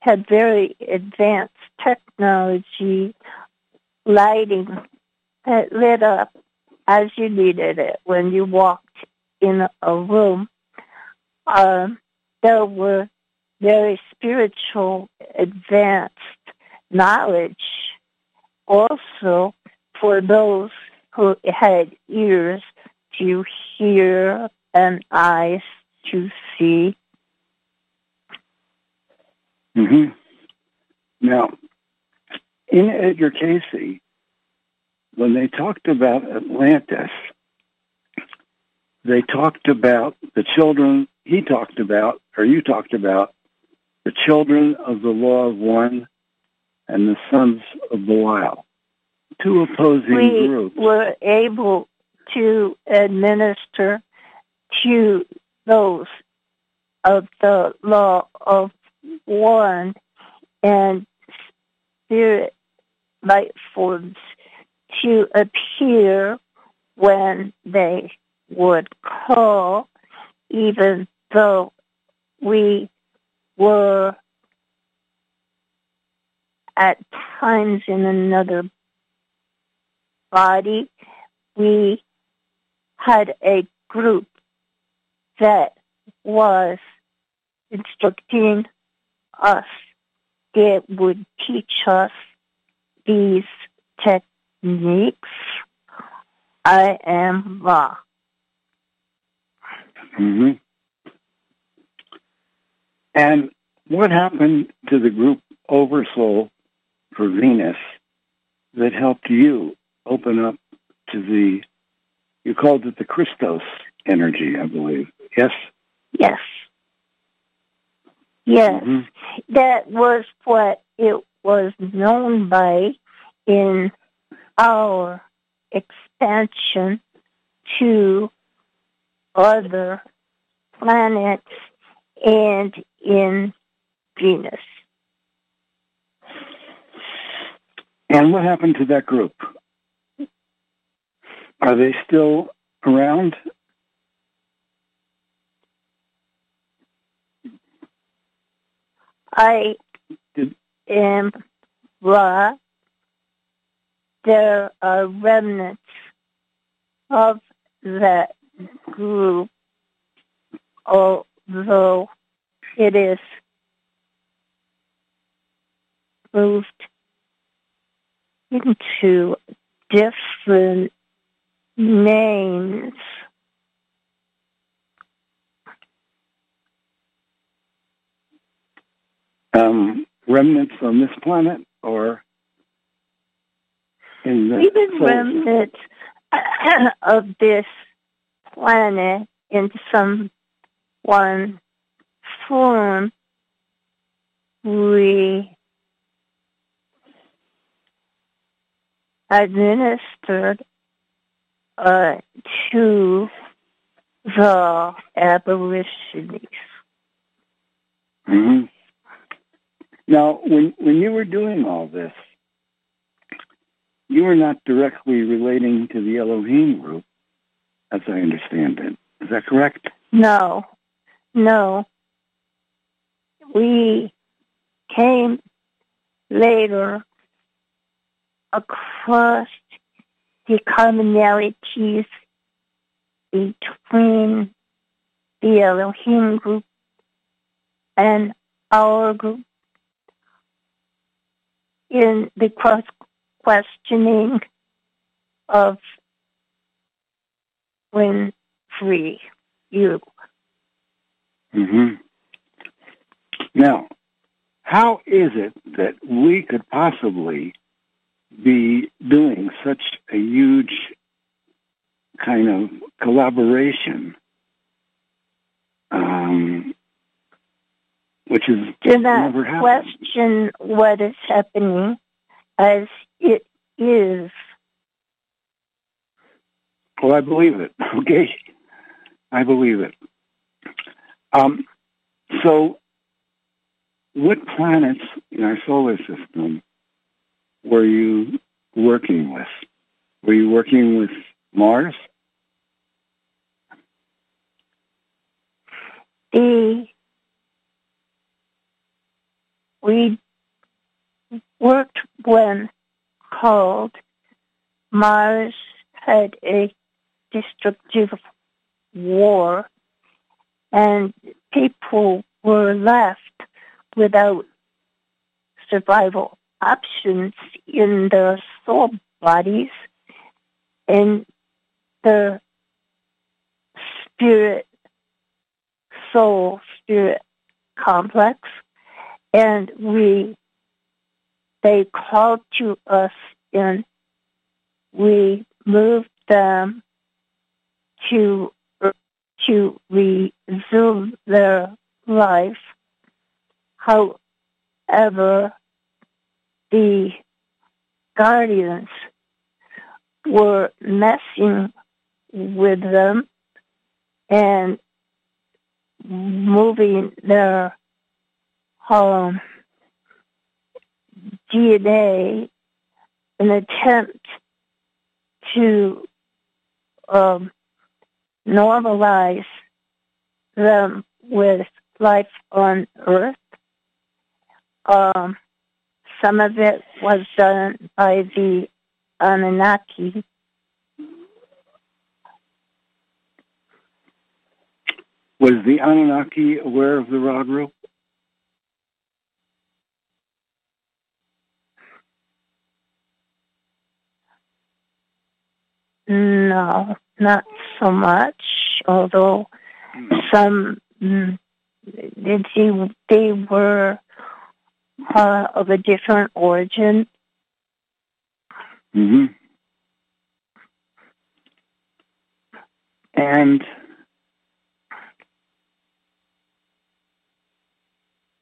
had very advanced technology, lighting that lit up as you needed it when you walked in a room. Um, there were very spiritual, advanced knowledge also for those who had ears to hear and eyes to see. Mm-hmm. Now, in Edgar Cayce, when they talked about Atlantis, they talked about the children, he talked about, or you talked about, the children of the law of one and the sons of the wild. Two opposing we groups. We were able to administer to those of the law of one and spirit light forms to appear when they would call, even though we were at times in another body. We had a group that was instructing us. They would teach us these techniques. I am Ra. Mm-hmm. And what happened to the group Oversoul for Venus that helped you open up to the, you called it the Christos energy, I believe. Yes? Yes. Yes. Mm-hmm. That was what it was known by in our expansion to other planets and in Venus. And what happened to that group? Are they still around? I am Ra. There are remnants of that group, although it is moved into different names. Um, remnants on this planet or in the even solar remnants system? Of this planet in some one form we administered Uh, to the abolitionists. Mm-hmm. Now, when when you were doing all this, you were not directly relating to the Elohim group, as I understand it. Is that correct? No. No. We came later across the commonalities between the Elohim group and our group in the cross-questioning of Winfrey, you. Mm-hmm. Now, how is it that we could possibly be doing such a huge kind of collaboration, um, which is to that never happened? Question what is happening as it is. Well, I believe it. Okay, I believe it. Um, so, what planets in our solar system were you working with? Were you working with Mars? The, we worked when called Mars had a destructive war, and people were left without survival options in their soul bodies, and the spirit, soul, spirit complex, and we, they called to us, and we moved them to to resume their life. However, the guardians were messing with them and moving their um, D N A in an attempt to um, normalize them with life on Earth. Um, some of it was done by the Anunnaki. Was the Anunnaki aware of the Ra group? No, not so much, although no. some, they, they were Uh, of a different origin. Mm-hmm. And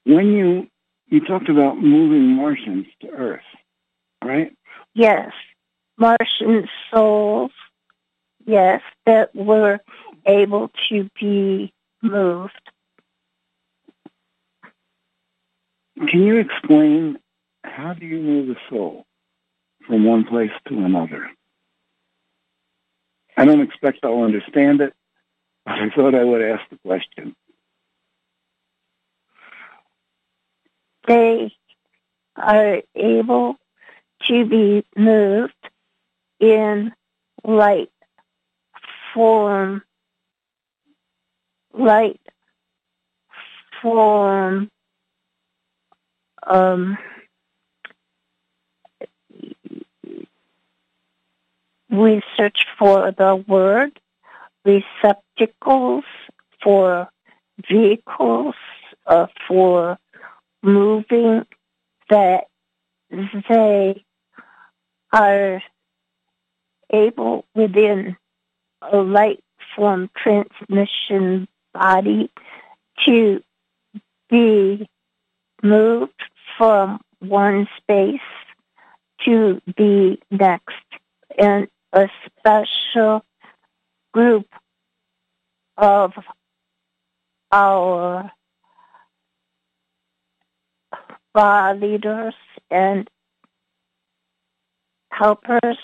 when you you talked about moving Martians to Earth, right? Yes, Martian souls. Yes, that were able to be moved. Can you explain how do you move the soul from one place to another? I don't expect I'll understand it, but I thought I would ask the question. They are able to be moved in light form, light form, Um, we search for the word, receptacles for vehicles, uh, for moving, that they are able within a light form transmission body to be moved from one space to the next, and a special group of our Ra leaders and helpers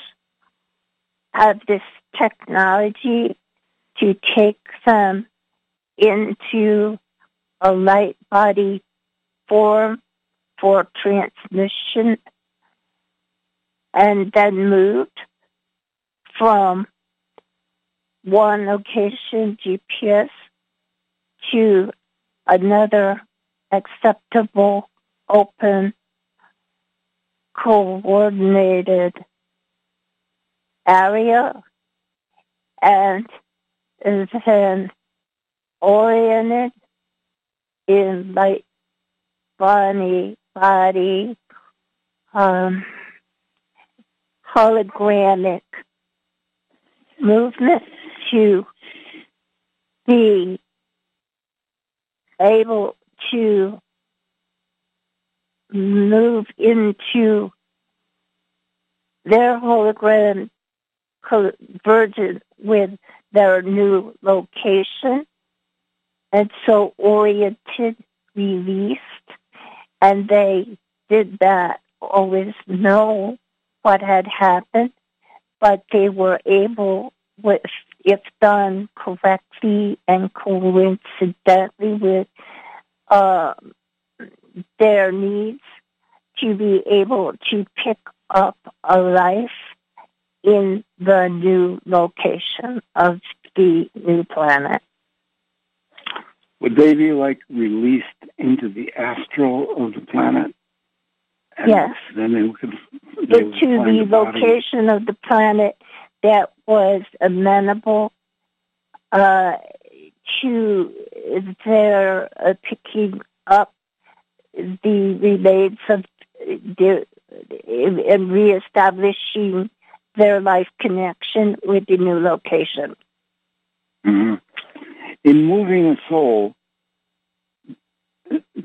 have this technology to take them into a light body form for transmission, and then moved from one location G P S to another acceptable, open, coordinated area, and is then oriented in light body, body um, hologramic movement to be able to move into their hologram convergent with their new location, and so oriented, released, and they did not always know what had happened, but they were able, with, if done correctly and coincidentally with uh, their needs, to be able to pick up a life in the new location of the new planet. Would they be, like, released into the astral of the planet? And yes. Then they could, they would to the location body of the planet that was amenable uh, to their uh, picking up the relays of the, and reestablishing their life connection with the new location. Mm-hmm. In moving a soul,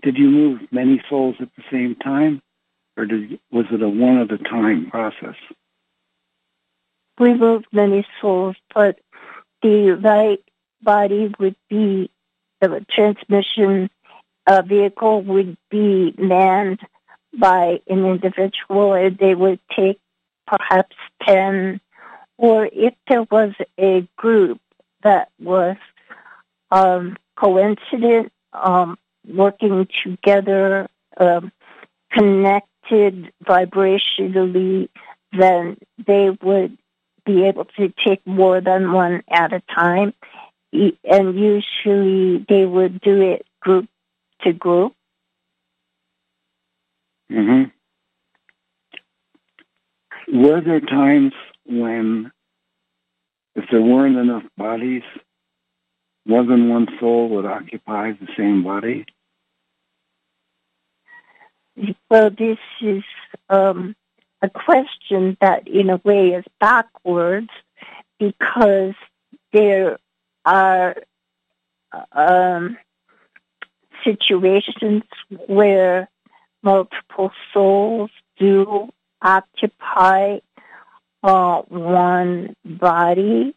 did you move many souls at the same time, or did, was it a one-at-a-time process? We moved many souls, but the light body would be, the transmission uh, vehicle would be manned by an individual, and they would take perhaps ten, or if there was a group that was Um, coincident, um, working together, um, connected vibrationally, then they would be able to take more than one at a time. And usually they would do it group to group. Mm-hmm. Were there times when, if there weren't enough bodies, more than one soul would occupy the same body? Well, this is um, a question that, in a way, is backwards, because there are um, situations where multiple souls do occupy uh, one body.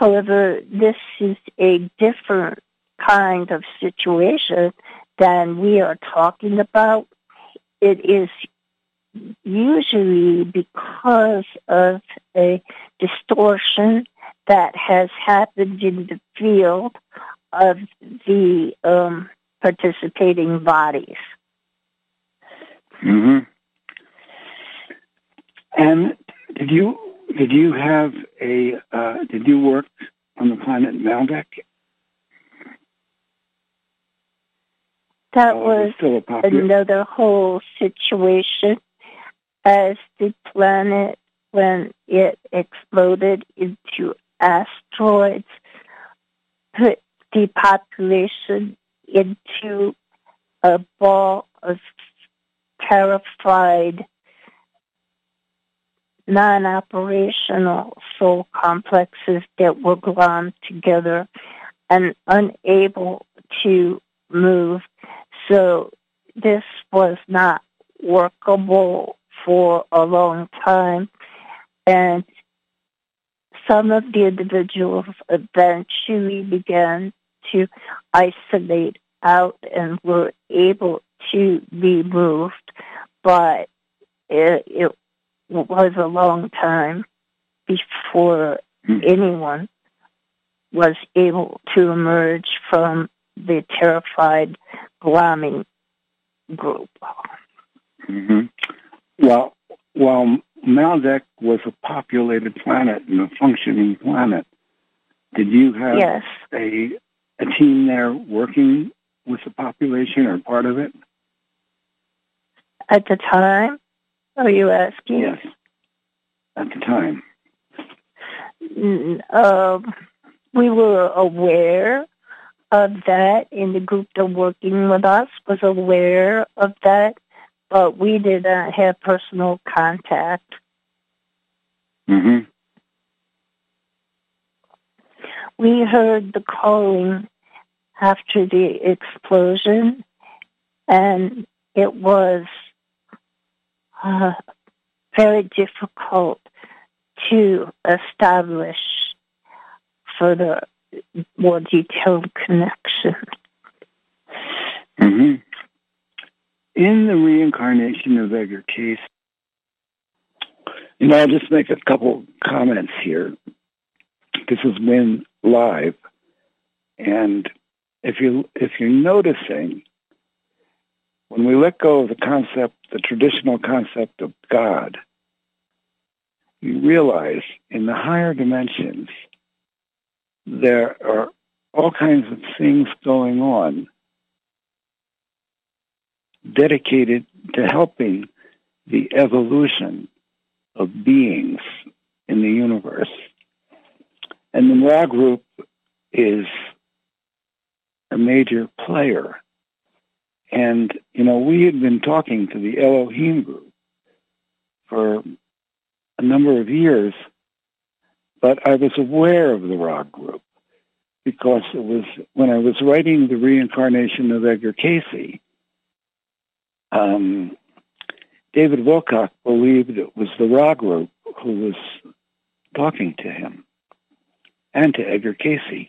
However, this is a different kind of situation than we are talking about. It is usually because of a distortion that has happened in the field of the um, participating bodies. Mm-hmm. And did you... Did you have a, uh, did you work on the planet Maldek? That oh, was still a another whole situation, as the planet, when it exploded into asteroids, put the population into a ball of terrified, non-operational soul complexes that were glommed together and unable to move. So this was not workable for a long time. And some of the individuals eventually began to isolate out and were able to be moved, but it, it was a long time before anyone was able to emerge from the terrified gloaming group. Mm-hmm. Well, while Maldek was a populated planet and a functioning planet, did you have yes. a a team there working with the population or part of it? At the time, are you asking? Yes, at the time. Uh, we were aware of that, and the group that working with us was aware of that, but we did not have personal contact. Mm-hmm. We heard the calling after the explosion, and it was uh, very difficult to establish further, more detailed connection. Mm-hmm. In the reincarnation of Edgar Cayce, and I'll just make a couple comments here. This has been live, and if you if you're noticing, when we let go of the concept, the traditional concept of God, you realize in the higher dimensions there are all kinds of things going on dedicated to helping the evolution of beings in the universe. And the Ra group is a major player. And, you know, we had been talking to the Elohim group for a number of years, but I was aware of the Ra group because it was when I was writing The Reincarnation of Edgar Cayce, um, David Wilcock believed it was the Ra group who was talking to him and to Edgar Cayce.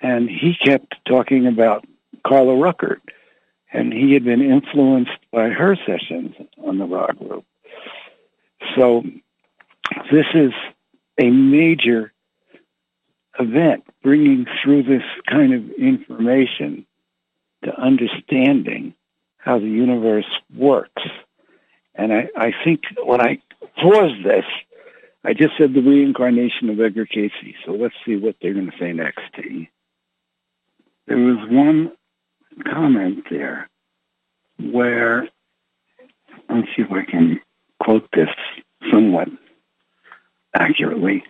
And he kept talking about Carla Rueckert, and he had been influenced by her sessions on the Ra group. So this is a major event, bringing through this kind of information to understanding how the universe works. And I, I think when I paused this, I just said The Reincarnation of Edgar Cayce, so let's see what they're going to say next, T. There was one comment there where, let's see if I can quote this somewhat accurately,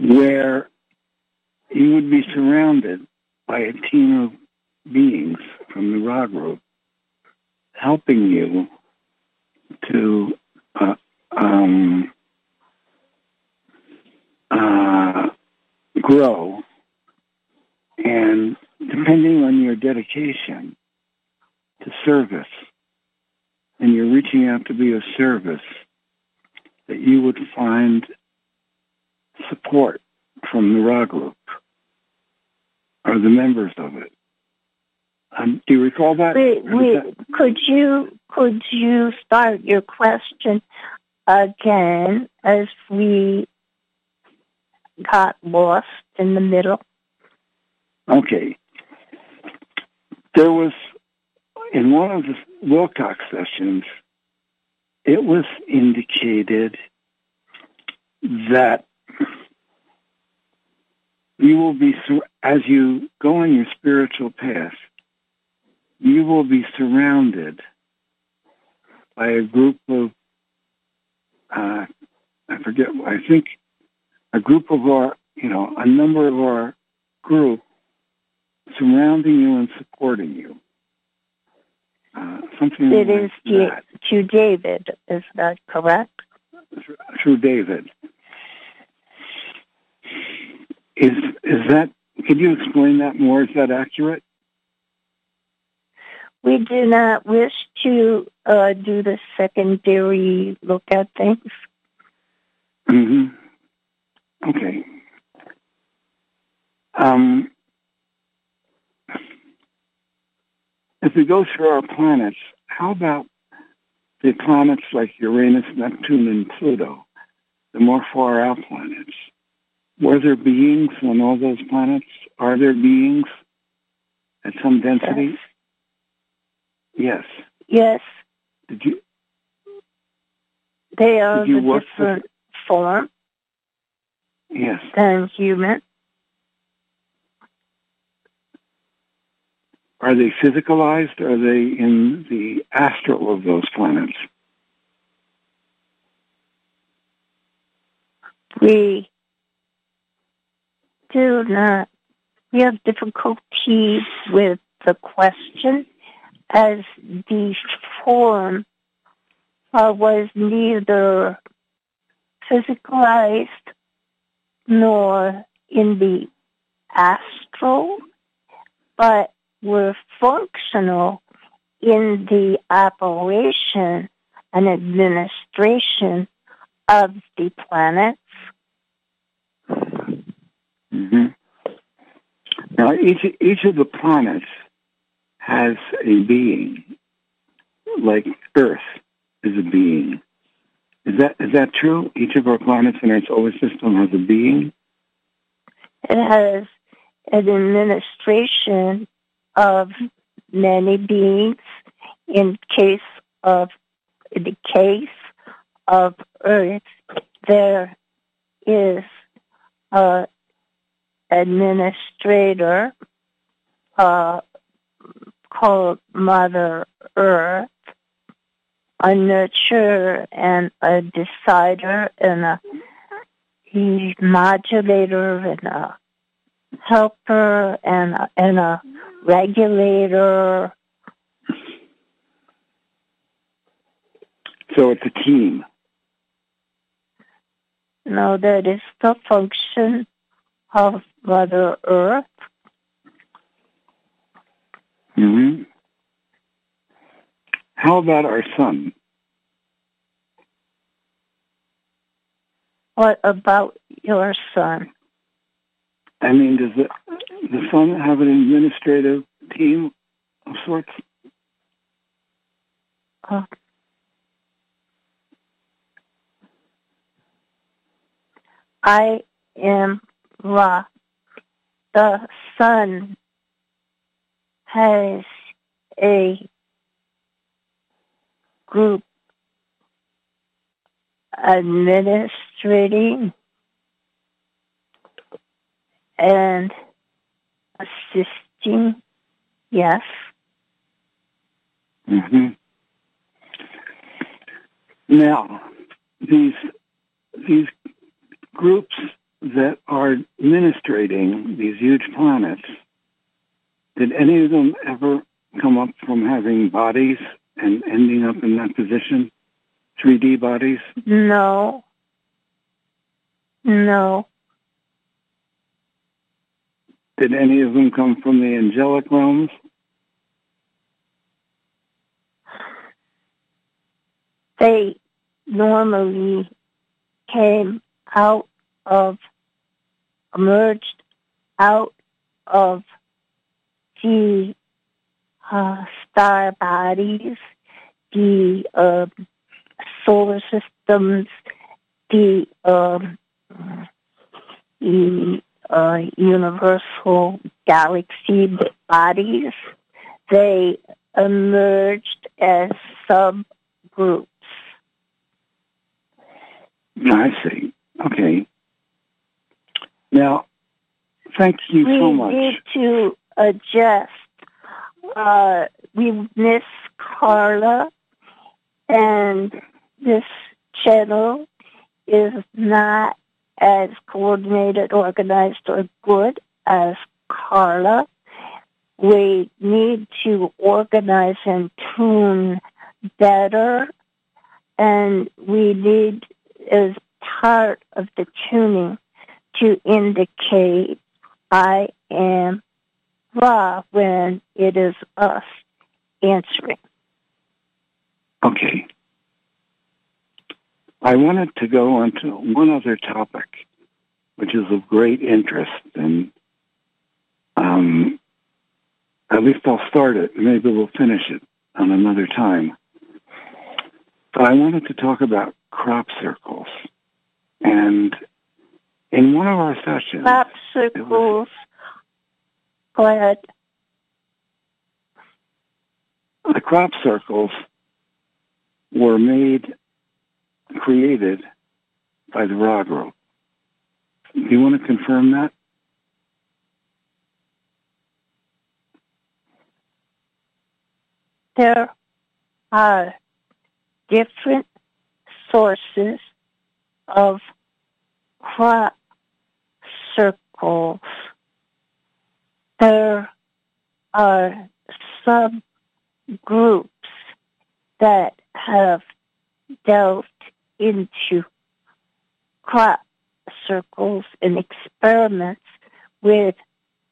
where you would be surrounded by a team of beings from the Ra group helping you to uh, um, Uh, grow, and depending on your dedication to service, and you're reaching out to be of service, that you would find support from the Ra group or the members of it. Um, do you recall that? Wait, wait. That? Could you could you start your question again as we got lost in the middle? Okay. There was, in one of the Wilcox sessions, it was indicated that you will be, as you go on your spiritual path, you will be surrounded by a group of, uh, I forget, I think, a group of our, you know, a number of our group surrounding you and supporting you. Uh, something it like is that. Through David, is that correct? Through David. Is is that, could you explain that more? Is that accurate? We do not wish to uh, do the secondary look at things. Mm-hmm. Okay. Um, if we go through our planets, how about the planets like Uranus, Neptune, and Pluto, the more far out planets? Were there beings on all those planets? Are there beings at some density? Yes. Yes. yes. Did you? They are of a different with... form. Yes. Than human. Are they physicalized? Are they in the astral of those planets? We do not. We have difficulty with the question, as the form uh, was neither physicalized nor in the astral, but were functional in the operation and administration of the planets. Mm-hmm. Now, each each of the planets has a being, like Earth is a being. Is that is that true? Each of our planets in our solar system has a being. It has an administration of many beings. In case of in the case of Earth, there is an administrator uh, called Mother Earth, a nurturer and a decider and a modulator and a helper and a, and a regulator. So it's a team. No, that is the function of Mother Earth. Mm-hmm. How about our sun? What about your sun? I mean, does the, the sun have an administrative team of sorts? Uh, I am Ra. The sun has a group administrating and assisting, yes. Mm-hmm. Now, these these groups that are administrating these huge planets, did any of them ever come up from having bodies and ending up in that position? three D bodies? No. No. Did any of them come from the angelic realms? They normally came out of, emerged out of the uh, star bodies, the uh, solar systems, the um, the Uh, universal galaxy bodies. They emerged as subgroups. I see. Okay. Now, thank you we so much. We need to adjust. Uh, we miss Carla, and this channel is not as coordinated, organized, or good as Carla. We need to organize and tune better, and we need, as part of the tuning, to indicate I am Ra when it is us answering. Okay. I wanted to go on to one other topic, which is of great interest, and um, At least I'll start it. Maybe we'll finish it on another time. But I wanted to talk about crop circles. And in one of our sessions... Crop circles. Was, Go ahead. The crop circles were made, created by the Ra group. Do you want to confirm that? There are different sources of crop circles. There are some groups that have delved into crop circles and experiments with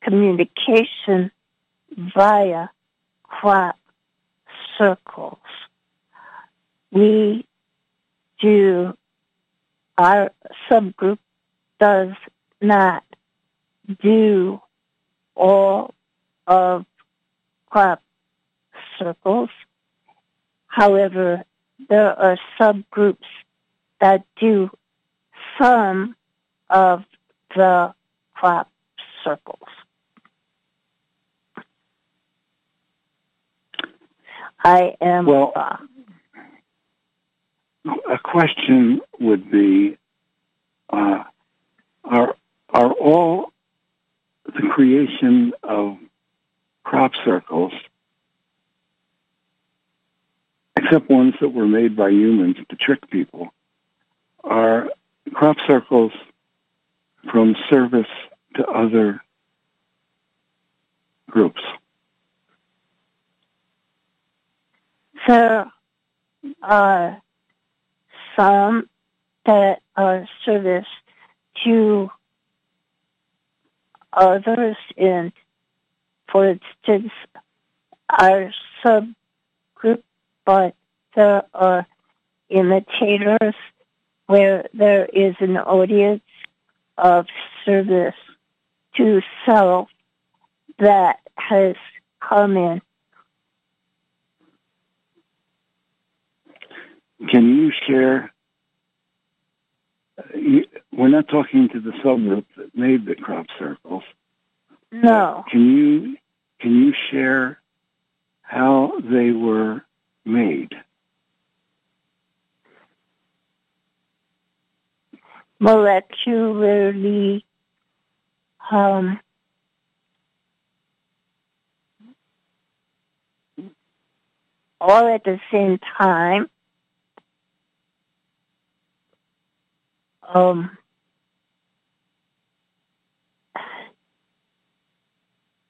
communication via crop circles. We do, our subgroup does not do all of crop circles. However, there are subgroups that do some of the crop circles. I am... Well, uh, a question would be, uh, are, are all the creation of crop circles, except ones that were made by humans to trick people, are crop circles from service to other groups? There are some that are service to others, and for instance, our subgroup, but there are imitators where there is an audience of service to self that has come in. Can you share, we're not talking to the subgroup that made the crop circles. No. Can you, can you share how they were made? Molecularly, um, all at the same time. Um,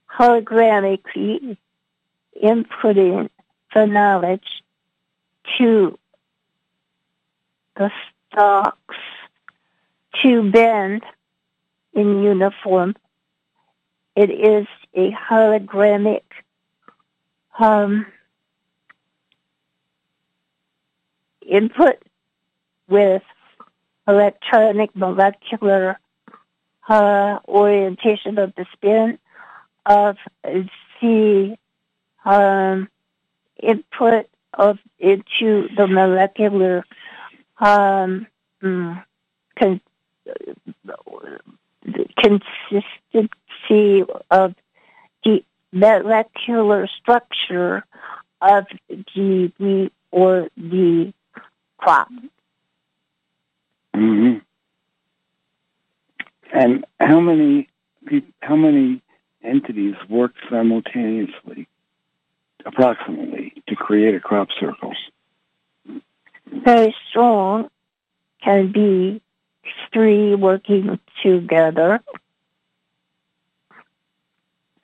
hologramically inputting the knowledge to the stalks to bend in uniform. It is a hologramic um, input with electronic molecular uh, orientation of the spin of the um, input of into the molecular um, con- consistency of the molecular structure of the wheat or the crop. Mm-hmm. And how many how many entities worked simultaneously, approximately, to create a crop circle? Very strong can be three working together.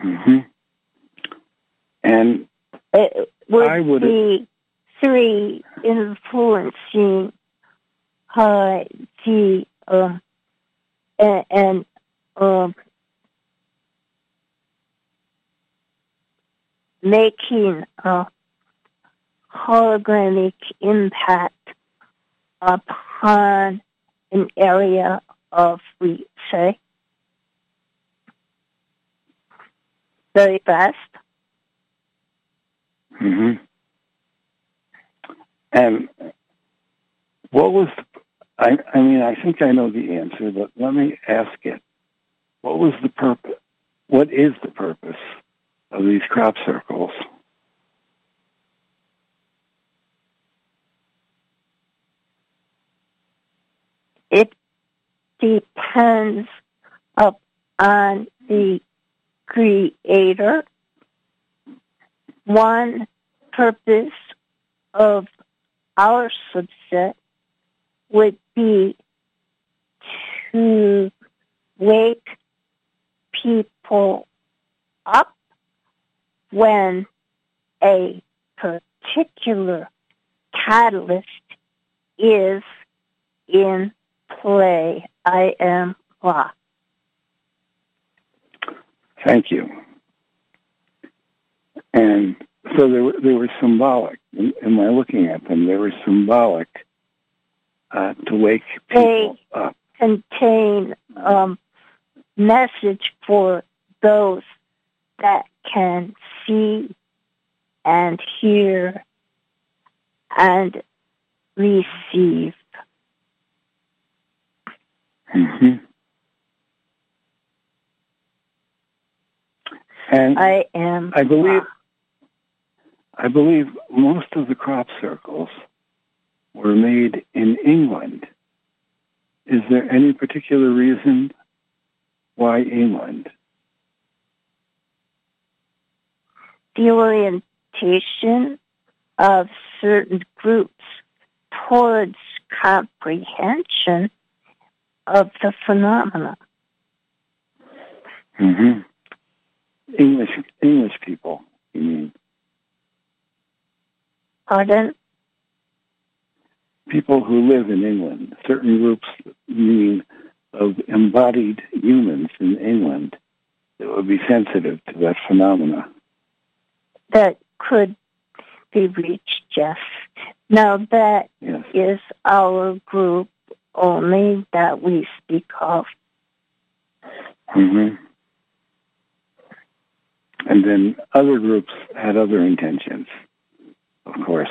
Mm-hmm. And it would, I would be three influencing. Uh, the um, and, and um, making a hologramic impact upon an area of wheat, say, very fast. Mm-hmm. And what was, the, I, I mean, I think I know the answer, but let me ask it. What was the purpose? What is the purpose of these crop circles? It depends upon the Creator. One purpose of our subset would be to wake people up when a particular catalyst is in play. I am Ra. Thank you. And so they were, they were symbolic. Am I looking at them? They were symbolic uh, to wake people they up. They contain a um, message for those that can see and hear and receive. Mm-hmm. And I am. I believe. I believe most of the crop circles were made in England. Is there any particular reason why England? The orientation of certain groups towards comprehension of the phenomena. Mm-hmm. English English people, you mean? Pardon? People who live in England. Certain groups, meaning of embodied humans in England, that would be sensitive to that phenomena. That could be reached, yes. Now that yes. is our group only that we speak of. Mm-hmm. And then other groups had other intentions, of course.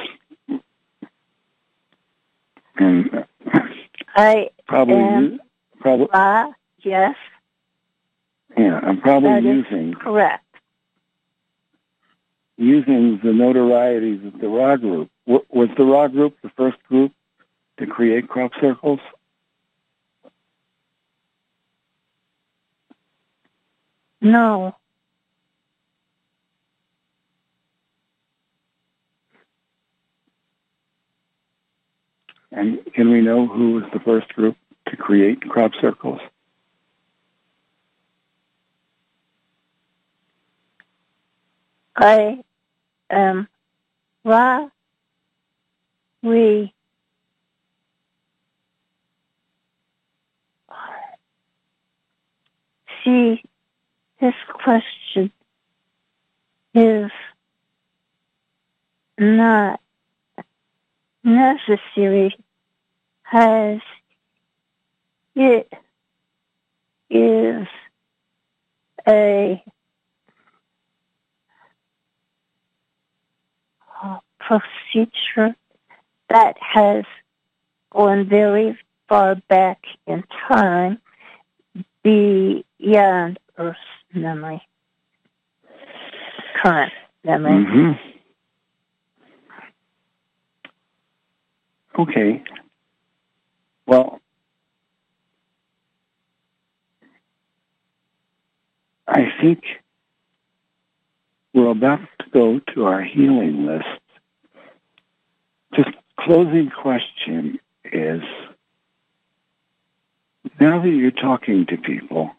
And I probably am, probably uh, yes. Yeah, I'm probably that using is correct. Using the notorieties of the Ra group. Was the Ra group the first group to create crop circles? No. And can we know who was the first group to create crop circles? I am Ra. We see this question is not necessary, as it is a procedure that has gone very far back in time beyond Earth's memory, current memory. Mm-hmm. Okay. Well, I think we're about to go to our healing list. Just closing question is, now that you're talking to people,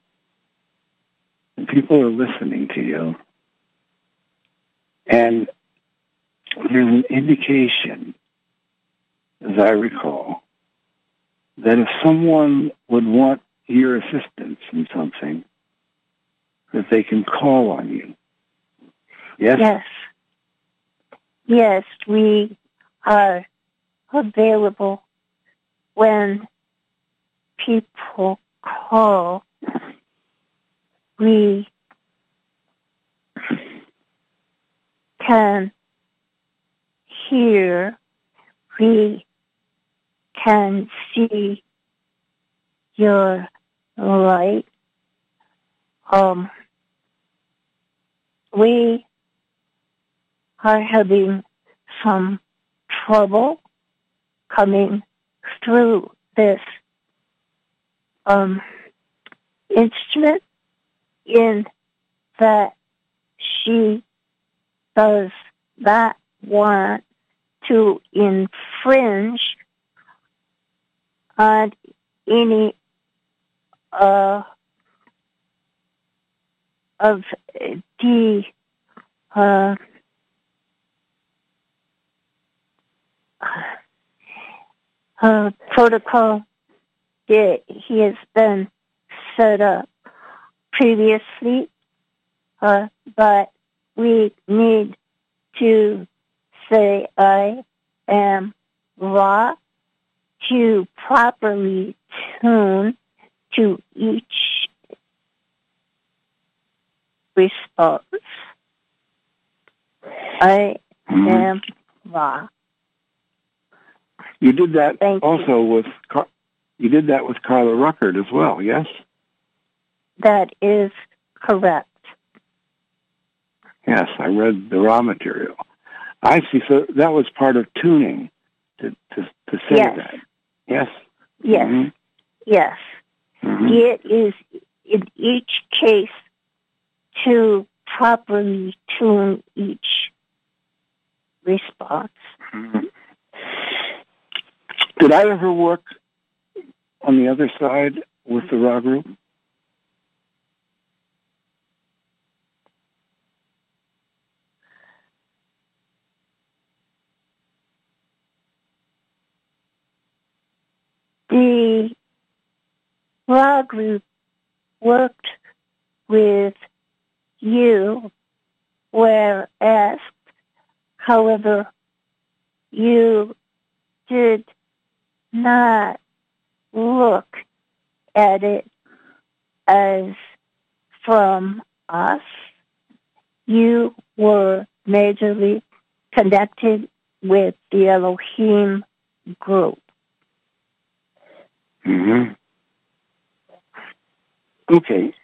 and people are listening to you, and there's an indication, as I recall, that if someone would want your assistance in something, that they can call on you. Yes? Yes. Yes, we are available when people call. We can here, we can see your light. Um, we are having some trouble coming through this um, instrument in that she does not want to infringe on any uh, of the uh, uh, protocol that he has been set up previously, uh, but we need to say I am Ra to properly tune to each response. I mm-hmm. am Ra. You did that Thank also you. with Car- you did that with Carla Rueckert as well, yes? That is correct. Yes, I read the raw material. I see. So that was part of tuning to to, to say yes. that. Yes. Yes. Mm-hmm. Yes. Mm-hmm. It is in each case to properly tune each response. Mm-hmm. Did I ever work on the other side with the raw group? The Ra group worked with you, where asked. However, you did not look at it as from us. You were majorly connected with the Elohim group. Mm-hmm. Okay.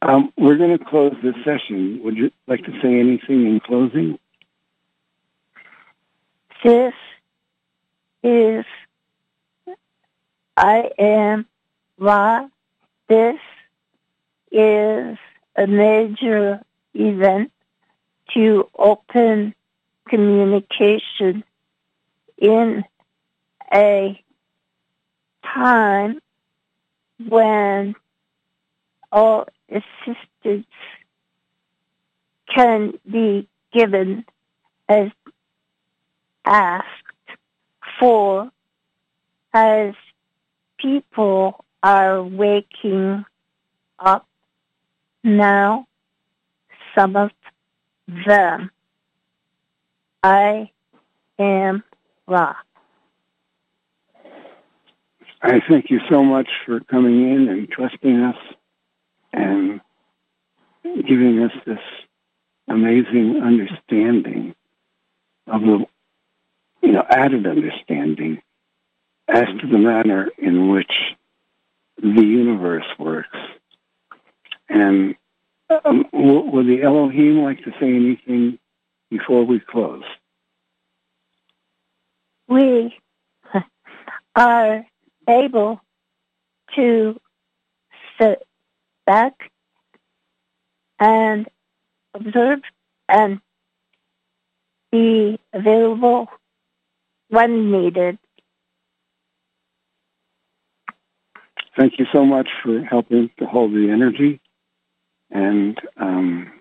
Um, we're going to close this session. Would you like to say anything in closing? This is I am Ra. This is a major event to open communication in a time when all assistance can be given as asked for, as people are waking up now, some of them. I am Ra. I thank you so much for coming in and trusting us and giving us this amazing understanding of the, you know, added understanding as to the manner in which the universe works. And um, would the Elohim like to say anything before we close? We are able to sit back and observe and be available when needed. Thank you so much for helping to hold the energy. And um,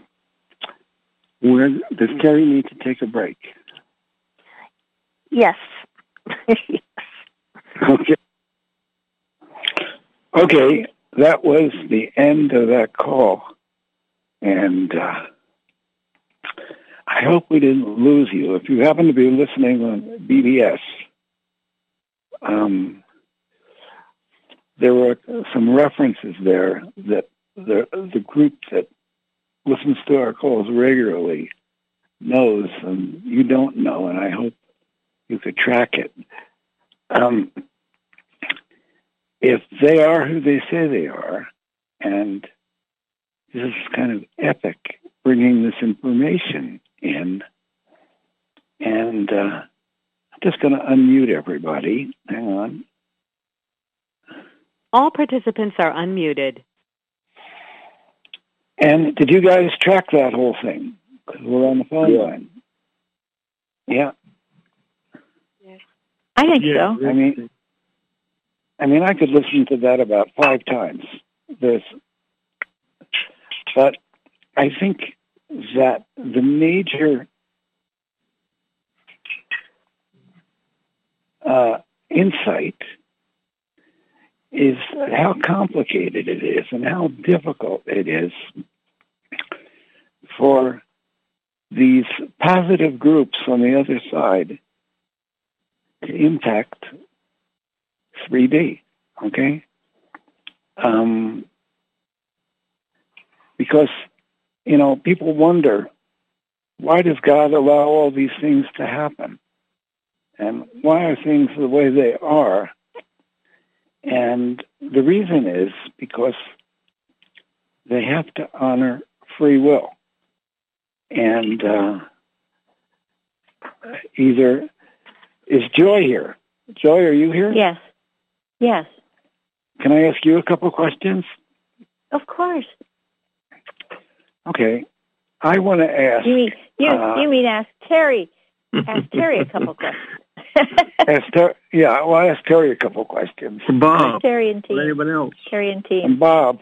where does Terry need to take a break? Yes. Yes. Okay. Okay, that was the end of that call, and uh, I hope we didn't lose you. If you happen to be listening on B B S, um, there were some references there that the, the group that listens to our calls regularly knows, and you don't know, and I hope you could track it. Um, if they are who they say they are, and this is kind of epic, bringing this information in, and uh, I'm just going to unmute everybody. Hang on. All participants are unmuted. And did you guys track that whole thing? Because we're on the phone yeah. line. Yeah. yeah. I think yeah, so. I mean, I mean, I could listen to that about five times. This, but I think that the major uh, insight is how complicated it is and how difficult it is for these positive groups on the other side to impact three D, okay? Um, because, you know, people wonder, why does God allow all these things to happen? And why are things the way they are? And the reason is because they have to honor free will. And uh, either, is Joy here? Joy, are you here? Yes. Yes. Can I ask you a couple questions? Of course. Okay. I want to ask... You mean, you, uh, you mean ask Terry. Ask Terry a couple questions. ask Ter- yeah, well, I asked Terry a couple questions. Bob. Terry and T. Anybody else? Terry and T. And Bob,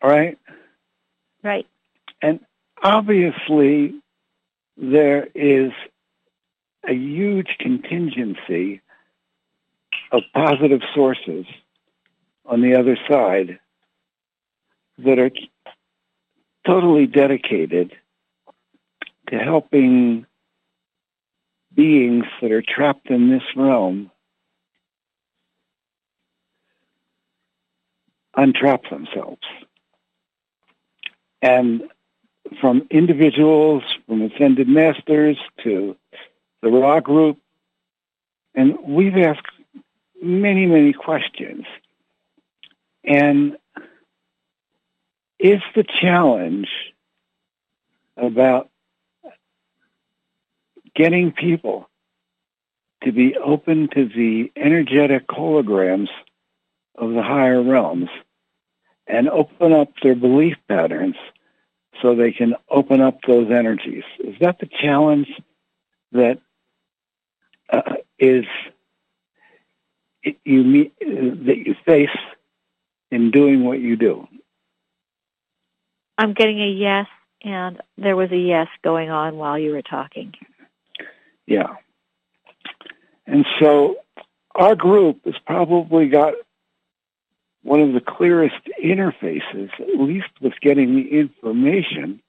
all right? Right. And obviously, there is a huge contingency of positive sources on the other side that are totally dedicated to helping beings that are trapped in this realm untrap themselves. And from individuals, from ascended masters to the Ra group, and we've asked many, many questions. And is the challenge about getting people to be open to the energetic holograms of the higher realms and open up their belief patterns so they can open up those energies? Is that the challenge that uh, is it, you meet, uh, that you face in doing what you do? I'm getting a yes, and there was a yes going on while you were talking. Yeah. And so our group has probably got one of the clearest interfaces, at least with getting the information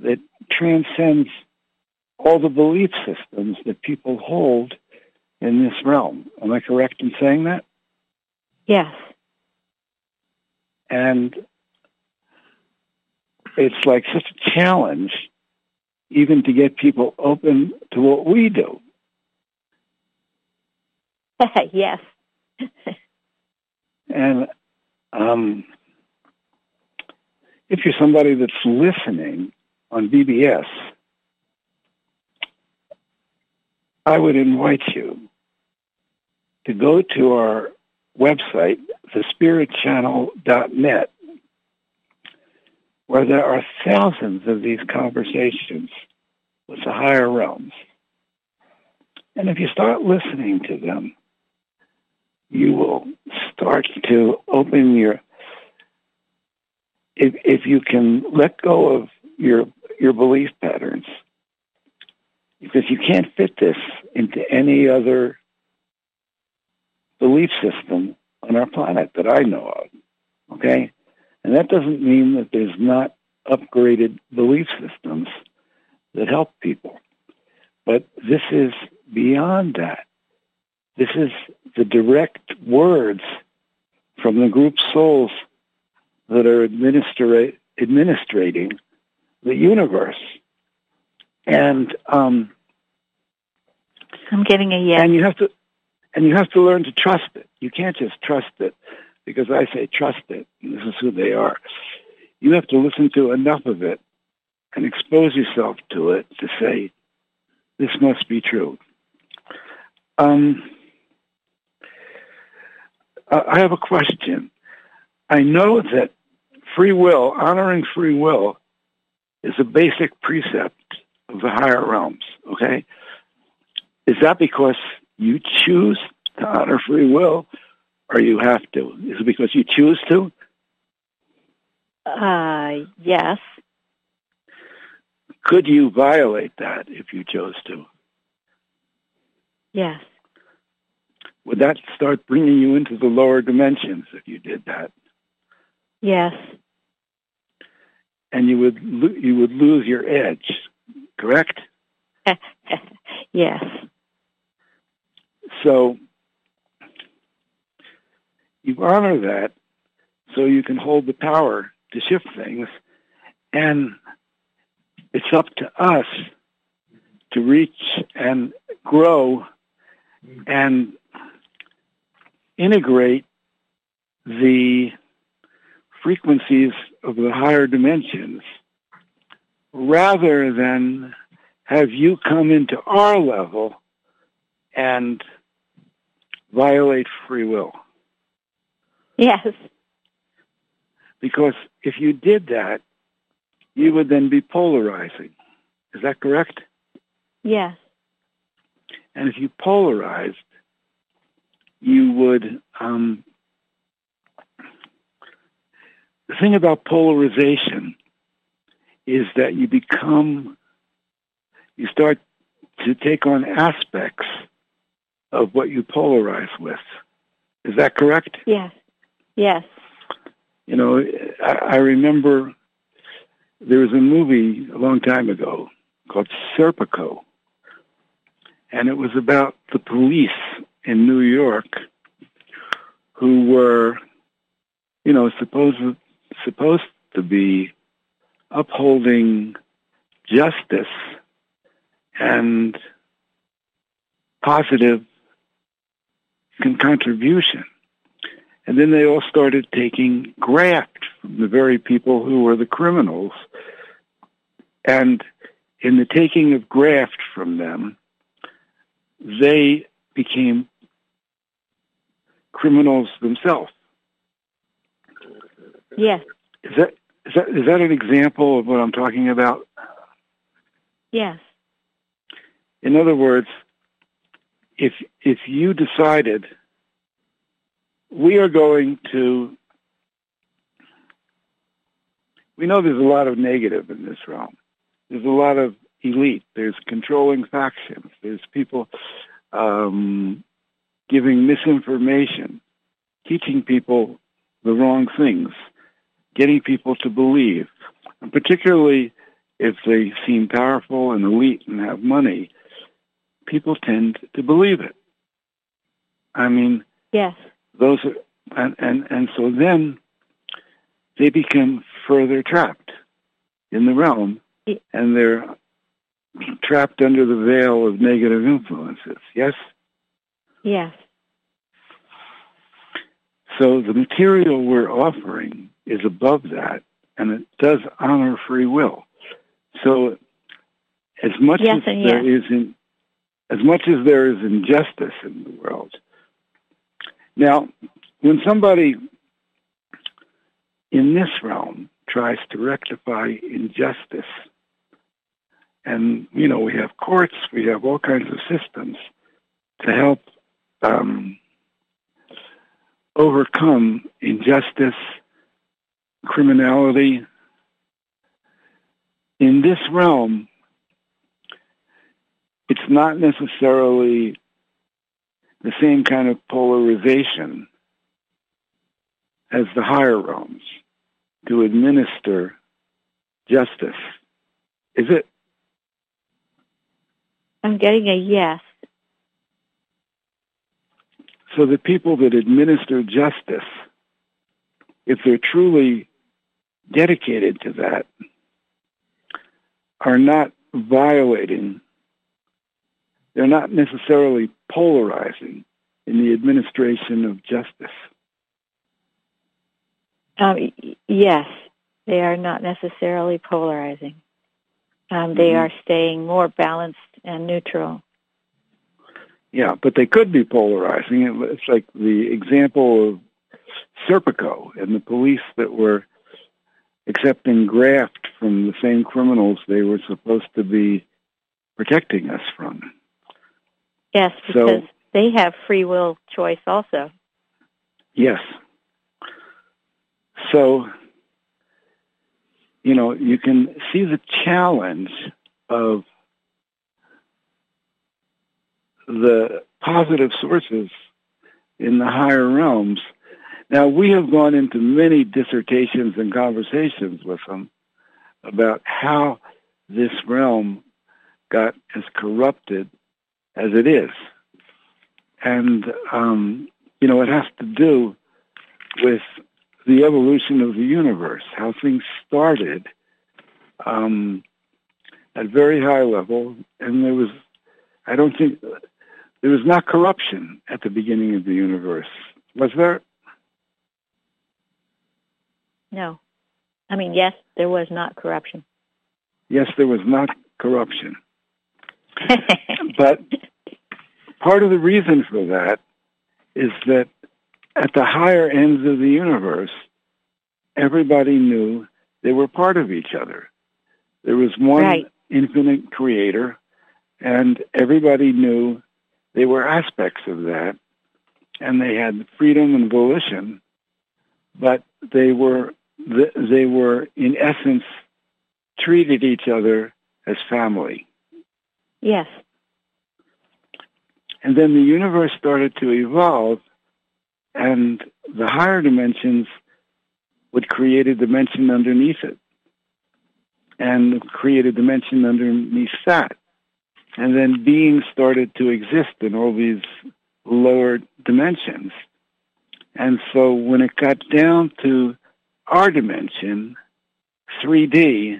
that transcends all the belief systems that people hold in this realm. Am I correct in saying that? Yes. And it's like such a challenge even to get people open to what we do. Yes. And um, if you're somebody that's listening on B B S, I would invite you to go to our website, the spirit channel dot net, where there are thousands of these conversations with the higher realms. And if you start listening to them, you will start to open your... If, if you can let go of your your belief patterns, because you can't fit this into any other belief system on our planet that I know of, okay? And that doesn't mean that there's not upgraded belief systems that help people. But this is beyond that. This is the direct words from the group souls that are administra- administrating the universe. and um, I'm getting a yes. And you have to, and you have to learn to trust it. You can't just trust it because I say trust it. And this is who they are. You have to listen to enough of it and expose yourself to it to say, this must be true. Um, I have a question. I know that free will, honoring free will, is a basic precept of the higher realms, okay? Is that because you choose to honor free will, or you have to? Is it because you choose to? Uh, yes. Could you violate that if you chose to? Yes. Would that start bringing you into the lower dimensions if you did that? Yes. And you would lo- you would lose your edge, correct? Yes. So you honor that so you can hold the power to shift things, and it's up to us to reach and grow and integrate the frequencies of the higher dimensions rather than have you come into our level and violate free will. Yes. Because if you did that, you would then be polarizing. Is that correct? Yes. And if you polarized, you would... Um, the thing about polarization is that you become... You start to take on aspects of what you polarize with. Is that correct? Yes. Yes. You know, I, I remember there was a movie a long time ago called Serpico, and it was about the police in New York who were, you know, supposed supposed to be upholding justice and positive contribution. And then they all started taking graft from the very people who were the criminals. And in the taking of graft from them, they became criminals themselves. Yes. Is that, is that, is that an example of what I'm talking about? Yes. In other words, if if you decided we are going to, we know there's a lot of negative in this realm. There's a lot of elite. There's controlling factions. There's people um, giving misinformation, teaching people the wrong things, getting people to believe, and particularly if they seem powerful and elite and have money, people tend to believe it. I mean, yes. Those are, and, and, and so then they become further trapped in the realm, and they're trapped under the veil of negative influences. Yes? Yes. So the material we're offering is above that, and it does honor free will. So as much yes as there yes. is in As much as there is injustice in the world. Now, when somebody in this realm tries to rectify injustice, and, you know, we have courts, we have all kinds of systems to help um, overcome injustice, criminality. In this realm, it's not necessarily the same kind of polarization as the higher realms to administer justice. Is it? I'm getting a yes. So the people that administer justice, if they're truly dedicated to that, are not violating. They're not necessarily polarizing in the administration of justice. Um, yes, they are not necessarily polarizing. Um, they mm-hmm. are staying more balanced and neutral. Yeah, but they could be polarizing. It's like the example of Serpico and the police that were accepting graft from the same criminals they were supposed to be protecting us from. Yes, because so, they have free will choice also. Yes. So, you know, you can see the challenge of the positive sources in the higher realms. Now, we have gone into many dissertations and conversations with them about how this realm got as corrupted as it is. And, um, you know, it has to do with the evolution of the universe, how things started um, at very high level, and there was, I don't think, there was not corruption at the beginning of the universe. Was there? No. I mean, yes, there was not corruption. Yes, there was not corruption. But part of the reason for that is that at the higher ends of the universe, everybody knew they were part of each other. There was one right. infinite creator, and everybody knew they were aspects of that, and they had freedom and volition, but they were, they were in essence, treated each other as family. Yes. And then the universe started to evolve, and the higher dimensions would create a dimension underneath it, and create a dimension underneath that. And then beings started to exist in all these lower dimensions. And so when it got down to our dimension, three D,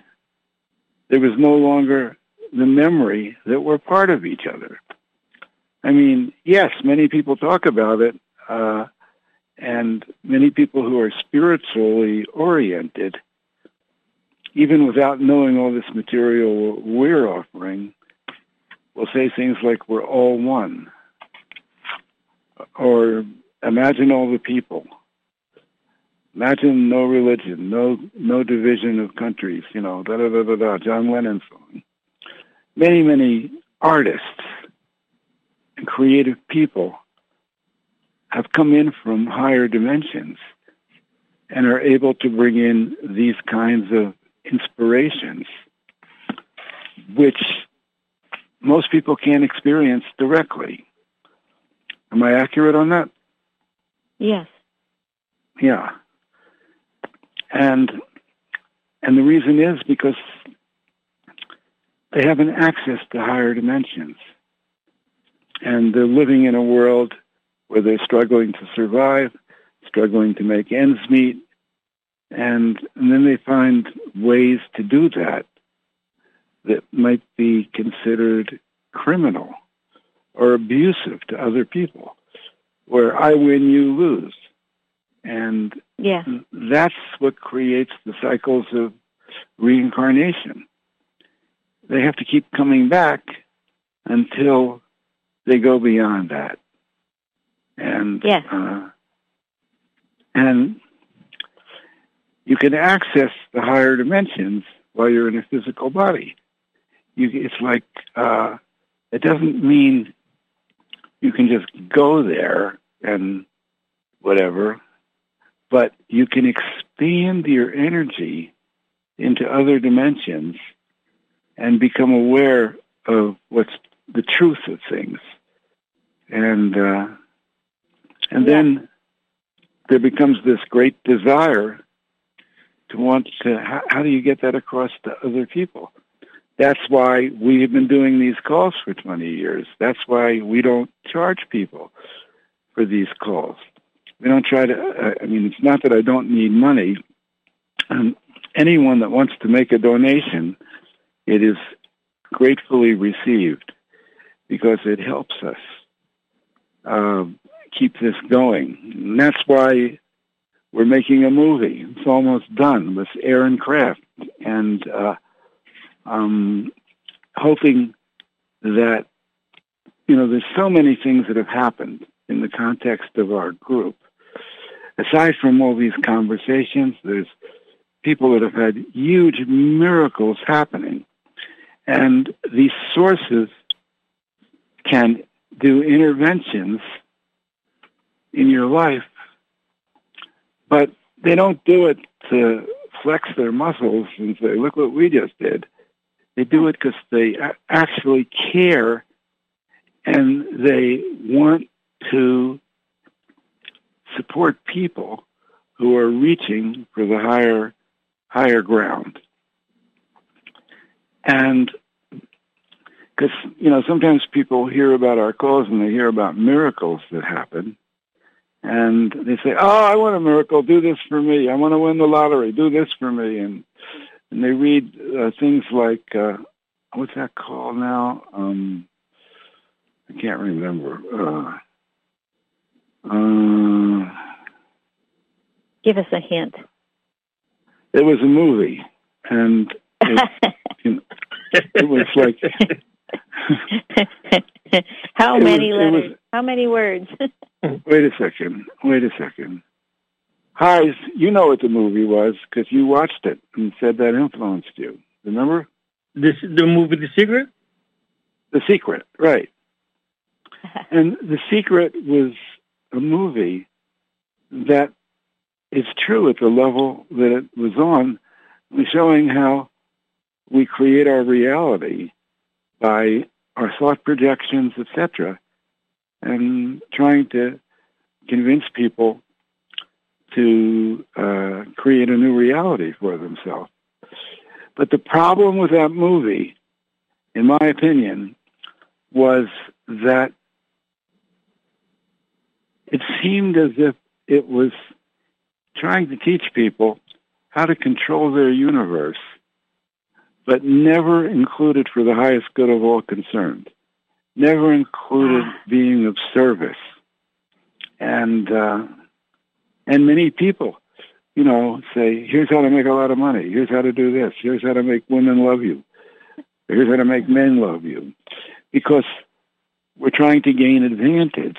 there was no longer the memory that we're part of each other. I mean, yes, many people talk about it, uh, and many people who are spiritually oriented, even without knowing all this material we're offering, will say things like, we're all one, or imagine all the people. Imagine no religion, no no division of countries, you know, da-da-da-da-da, John Lennon song. Many, many artists and creative people have come in from higher dimensions and are able to bring in these kinds of inspirations, which most people can't experience directly. Am I accurate on that? Yes. Yeah. And and the reason is because they haven't accessed the higher dimensions. And they're living in a world where they're struggling to survive, struggling to make ends meet, and, and then they find ways to do that that might be considered criminal or abusive to other people, where I win, you lose. And yeah. that's what creates the cycles of reincarnation. They have to keep coming back until they go beyond that. And yes. uh, and you can access the higher dimensions while you're in a physical body. You, it's like, uh, it doesn't mean you can just go there and whatever, but you can expand your energy into other dimensions and become aware of what's the truth of things. And uh, and yeah. then there becomes this great desire to want to, how, how do you get that across to other people? That's why we have been doing these calls for twenty years. That's why we don't charge people for these calls. We don't try to, uh, I mean, it's not that I don't need money. Um, anyone that wants to make a donation, it is gratefully received, because it helps us uh, keep this going. And that's why we're making a movie. It's almost done with Aaron Kraft, and uh, um, hoping that, you know, there's so many things that have happened in the context of our group. Aside from all these conversations, there's people that have had huge miracles happening. And these sources can do interventions in your life, but they don't do it to flex their muscles and say, look what we just did. They do it because they actually care, and they want to support people who are reaching for the higher, higher ground. And because, you know, sometimes people hear about our calls and they hear about miracles that happen, and they say, oh, I want a miracle, do this for me. I want to win the lottery, do this for me. And and they read uh, things like, uh, what's that called now? Um, I can't remember. Uh, uh, Give us a hint. It was a movie, and it, you know, it was like... How many was, letters? Was, How many words? Wait a second. Wait a second. Hi, you know what the movie was because you watched it and said that influenced you. Remember? This the movie The Secret? The Secret, right. And The Secret was a movie that is true at the level that it was on, showing how we create our reality by our thought projections, et cetera, and trying to convince people to uh, create a new reality for themselves. But the problem with that movie, in my opinion, was that it seemed as if it was trying to teach people how to control their universe, but never included for the highest good of all concerned, never included being of service. And uh, and many people, you know, say, here's how to make a lot of money, here's how to do this, here's how to make women love you, here's how to make men love you, because we're trying to gain advantage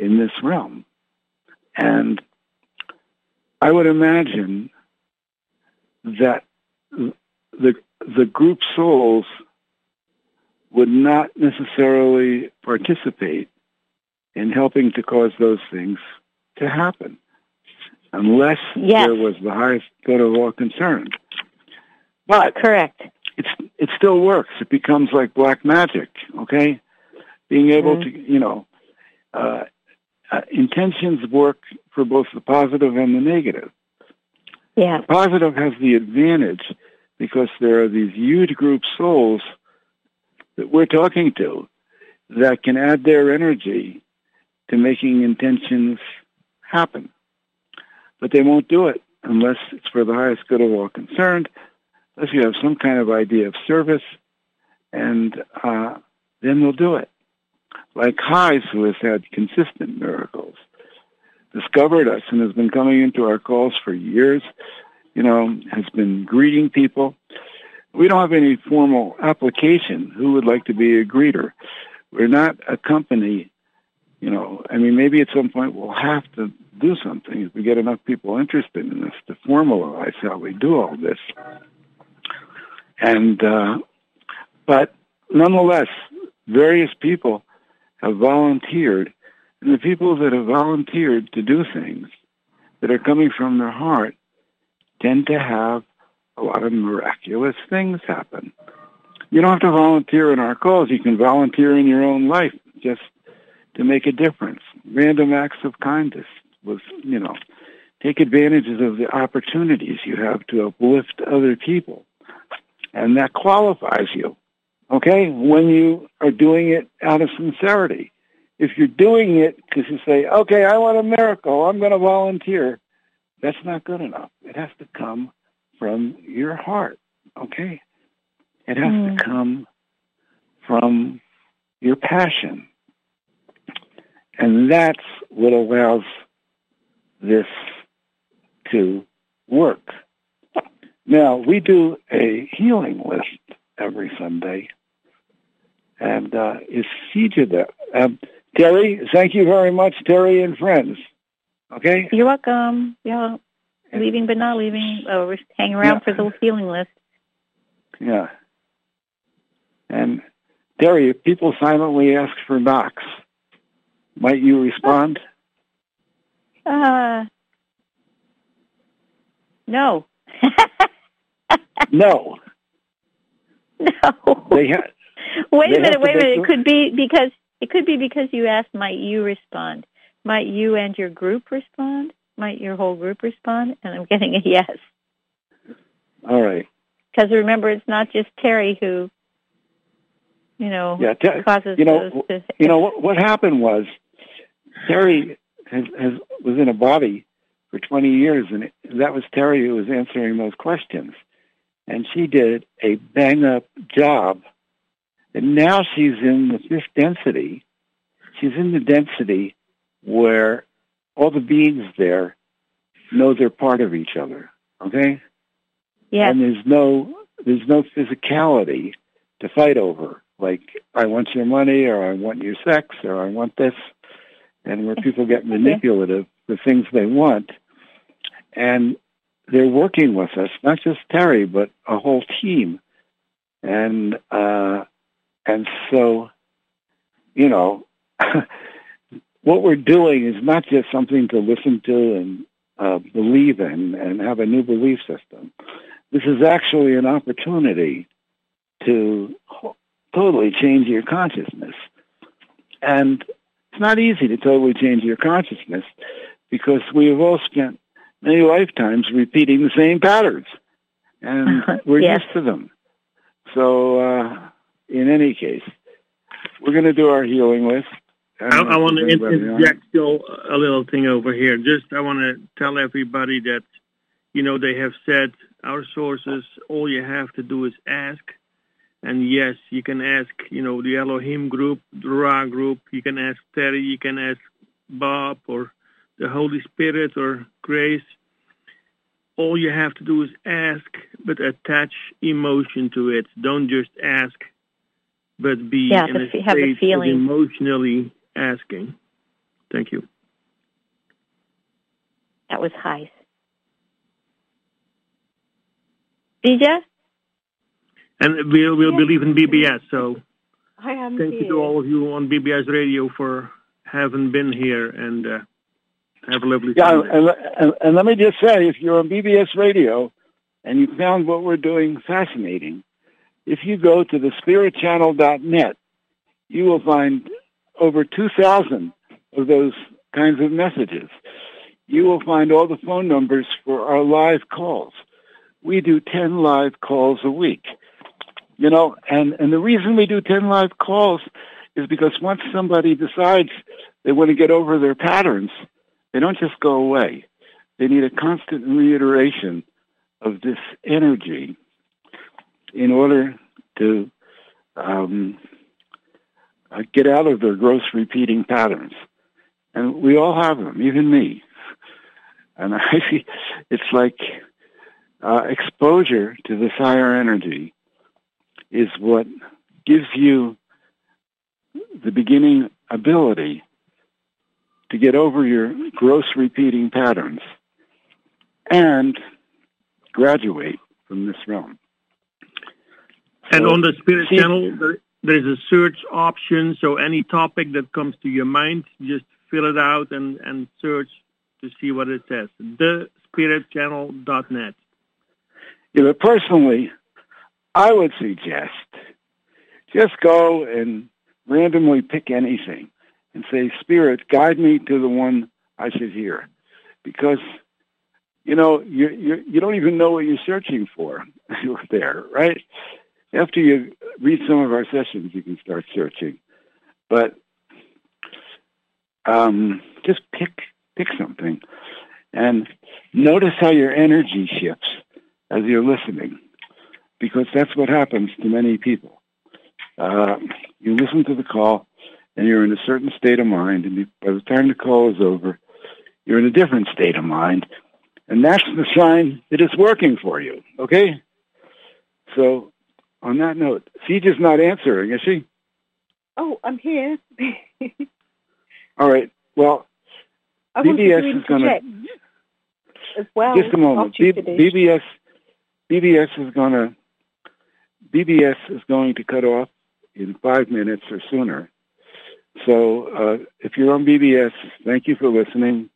in this realm. And I would imagine that the the group souls would not necessarily participate in helping to cause those things to happen unless yes. there was the highest good of all concerned. But correct. It's, it still works. It becomes like black magic, okay? Being able mm-hmm. to, you know, uh, uh, intentions work for both the positive and the negative. Yeah. The positive has the advantage because there are these huge group souls that we're talking to that can add their energy to making intentions happen. But they won't do it unless it's for the highest good of all concerned, unless you have some kind of idea of service, and uh, then they'll do it. Like Cayce, who has had consistent miracles, discovered us and has been coming into our calls for years, you know, has been greeting people. We don't have any formal application. Who would like to be a greeter? We're not a company, you know. I mean, maybe at some point we'll have to do something if we get enough people interested in this to formalize how we do all this. And, uh, but nonetheless, various people have volunteered, and the people that have volunteered to do things that are coming from their heart tend to have a lot of miraculous things happen. You don't have to volunteer in our calls. You can volunteer in your own life just to make a difference. Random acts of kindness was, you know, take advantages of the opportunities you have to uplift other people. And that qualifies you, okay, when you are doing it out of sincerity. If you're doing it because you say, okay, I want a miracle, I'm going to volunteer, that's not good enough. It has to come from your heart, okay? It has mm. to come from your passion. And that's what allows this to work. Now, we do a healing list every Sunday, and uh, it's featured there. Um, Terry, thank you very much, Terry and friends. Okay? You're welcome. Yeah. Leaving but not leaving. Oh, we're hanging around yeah. for the healing list. Yeah. And, Terry, if people silently ask for Knox, might you respond? Uh, no. no. No. They ha- wait a minute, wait a minute. It could be because it could be because you asked, might you respond? Might you and your group respond? Might your whole group respond? And I'm getting a yes. All right. Because remember, it's not just Terry who, you know, yeah, ter- causes you know, those to... You know, what, what happened was Terry has, has, was in a body for twenty years, and it, that was Terry who was answering those questions. And she did a bang-up job. And now she's in the fifth density. She's in the density where all the beings there know they're part of each other, okay? Yeah. And there's no there's no physicality to fight over, like, I want your money, or I want your sex, or I want this, and where people get manipulative the things they want. And they're working with us, not just Terry, but a whole team. And uh, and so, you know, what we're doing is not just something to listen to and uh, believe in and have a new belief system. This is actually an opportunity to totally change your consciousness. And it's not easy to totally change your consciousness because we have all spent many lifetimes repeating the same patterns, and we're yes. used to them. So uh, in any case, we're going to do our healing list. I, I want to interject still a little thing over here. Just I want to tell everybody that, you know, they have said, our sources, all you have to do is ask. And yes, you can ask, you know, the Elohim group, the Ra group. You can ask Terry. You can ask Bob or the Holy Spirit or Grace. All you have to do is ask, but attach emotion to it. Don't just ask, but be yeah, in a state have a feeling. Of emotionally asking. Thank you. That was high. D J? And we will believe in B B S, so I am thank here. You to all of you on B B S Radio for having been here, and uh, have a lovely yeah, time. And, and, and let me just say, if you're on B B S Radio and you found what we're doing fascinating, if you go to the spirit channel dot net, you will find over two thousand of those kinds of messages. You will find all the phone numbers for our live calls. We do ten live calls a week. You know, and, and the reason we do ten live calls is because once somebody decides they want to get over their patterns, they don't just go away. They need a constant reiteration of this energy in order to um, uh, get out of their gross repeating patterns. And we all have them, even me. And I see it's like uh, exposure to this higher energy is what gives you the beginning ability to get over your gross repeating patterns and graduate from this realm. And so, on the Spirit see, Channel, there, there is a search option, so any topic that comes to your mind, just fill it out and, and search to see what it says. the spirit channel dot net. Yeah, but personally, I would suggest just go and randomly pick anything and say, Spirit, guide me to the one I should hear. Because, you know, you you, you don't even know what you're searching for there, right? After you read some of our sessions, you can start searching. But um, just pick pick something and notice how your energy shifts as you're listening. Because that's what happens to many people. Uh, you listen to the call, and you're in a certain state of mind, and by the time the call is over, you're in a different state of mind, and that's the sign that it's working for you, okay? So, on that note, Siege's not answering, is she? Oh, I'm here. All right, well, I B B S is going to... As well, just a moment. B- BBS, BBS is going to, BBS is going to cut off in five minutes or sooner. So uh, if you're on B B S, thank you for listening,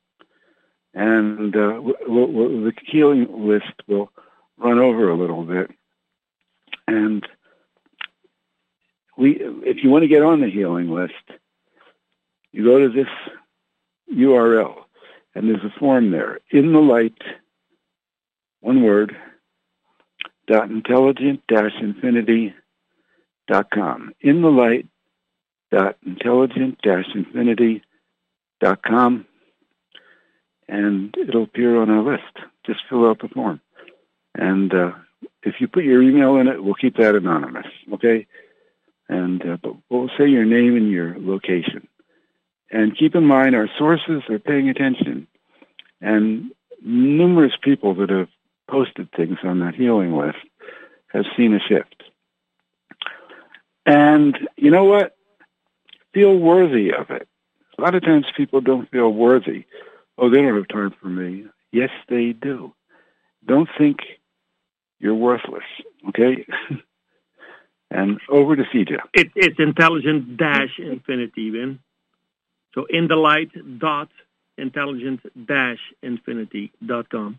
and uh, we'll, we'll, the healing list will run over a little bit. And we, if you want to get on the healing list, you go to this U R L. And there's a form there, in the light, one word, dot intelligent dash infinity dot com. In the light, dot intelligent dash infinity dot com. And it'll appear on our list. Just fill out the form. And uh, if you put your email in it, we'll keep that anonymous, okay? And uh, but we'll say your name and your location. And keep in mind, our sources are paying attention. And numerous people that have posted things on that healing list have seen a shift. And you know what? Feel worthy of it. A lot of times people don't feel worthy. Oh, they don't have time for me. Yes, they do. Don't think you're worthless, okay? And over to C J. It, it's intelligent dash infinity, Ben. So in the light dot intelligent dash infinity dot com.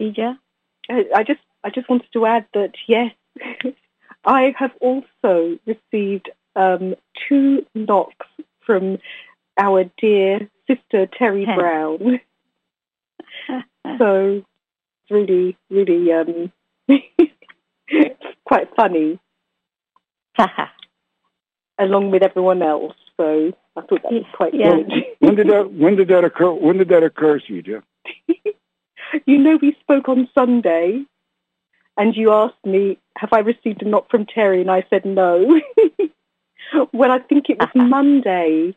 Ija, I just I just wanted to add that yes, I have also received um, two knocks from our dear sister Terry Brown. So it's really really um, quite funny. Along with everyone else, so I thought that was quite yeah. Good. When did that when did that occur when did that occur, Sieja? You know, we spoke on Sunday and you asked me, have I received a knock from Terry? And I said no. Well, I think it was Monday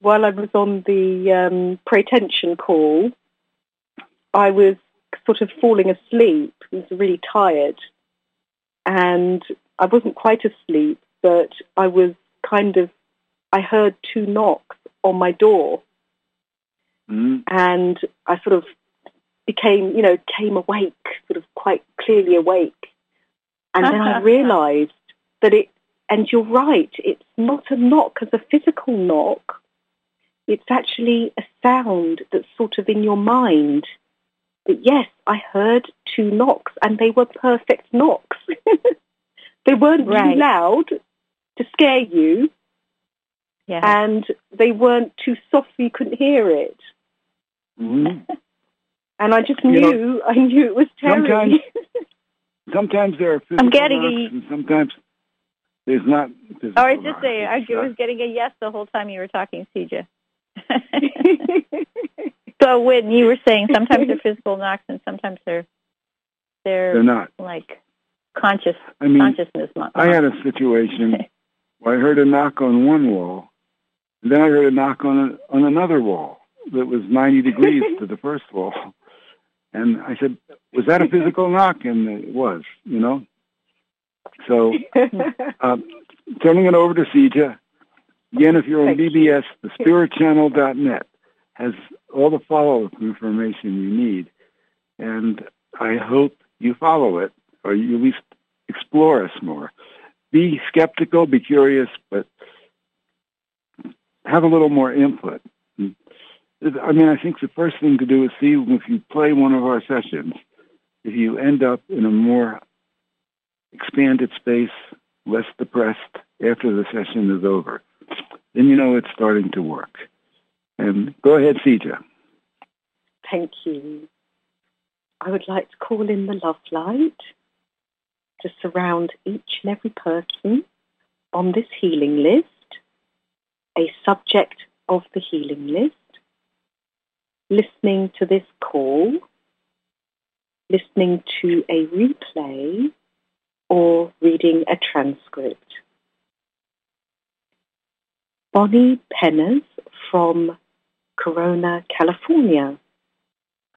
while I was on the um pretension call. I was sort of falling asleep. I was really tired and I wasn't quite asleep, but I was kind of, I heard two knocks on my door. Mm. And I sort of became, you know, came awake, sort of quite clearly awake. And then I realized that it, and you're right, it's not a knock as a physical knock. It's actually a sound that's sort of in your mind. But yes, I heard two knocks, and they were perfect knocks. They weren't right. too loud to scare you, yeah. and they weren't too soft so you couldn't hear it. Mm-hmm. And I just knew, you know, I knew it was Terry. Sometimes, sometimes there are physical I'm getting knocks, a, and sometimes there's not physical I was just saying, I was getting a yes the whole time you were talking, Sieja. So when you were saying sometimes they're physical knocks and sometimes they're, they're, they're not. Like... Conscious, I mean, consciousness. Not I had a situation where I heard a knock on one wall, and then I heard a knock on a, on another wall that was ninety degrees to the first wall, and I said, "Was that a physical knock?" And it was, you know. So, uh, turning it over to Sieja again. If you're on B B S, the spirit channel dot net has all the follow-up information you need, and I hope you follow it. Or you at least explore us more. Be skeptical, be curious, but have a little more input. I mean, I think the first thing to do is see if you play one of our sessions, if you end up in a more expanded space, less depressed after the session is over. Then you know it's starting to work. And go ahead, Sieja. Thank you. I would like to call in the love light to surround each and every person on this healing list, a subject of the healing list, listening to this call, listening to a replay, or reading a transcript. Bonnie Pennas from Corona, California.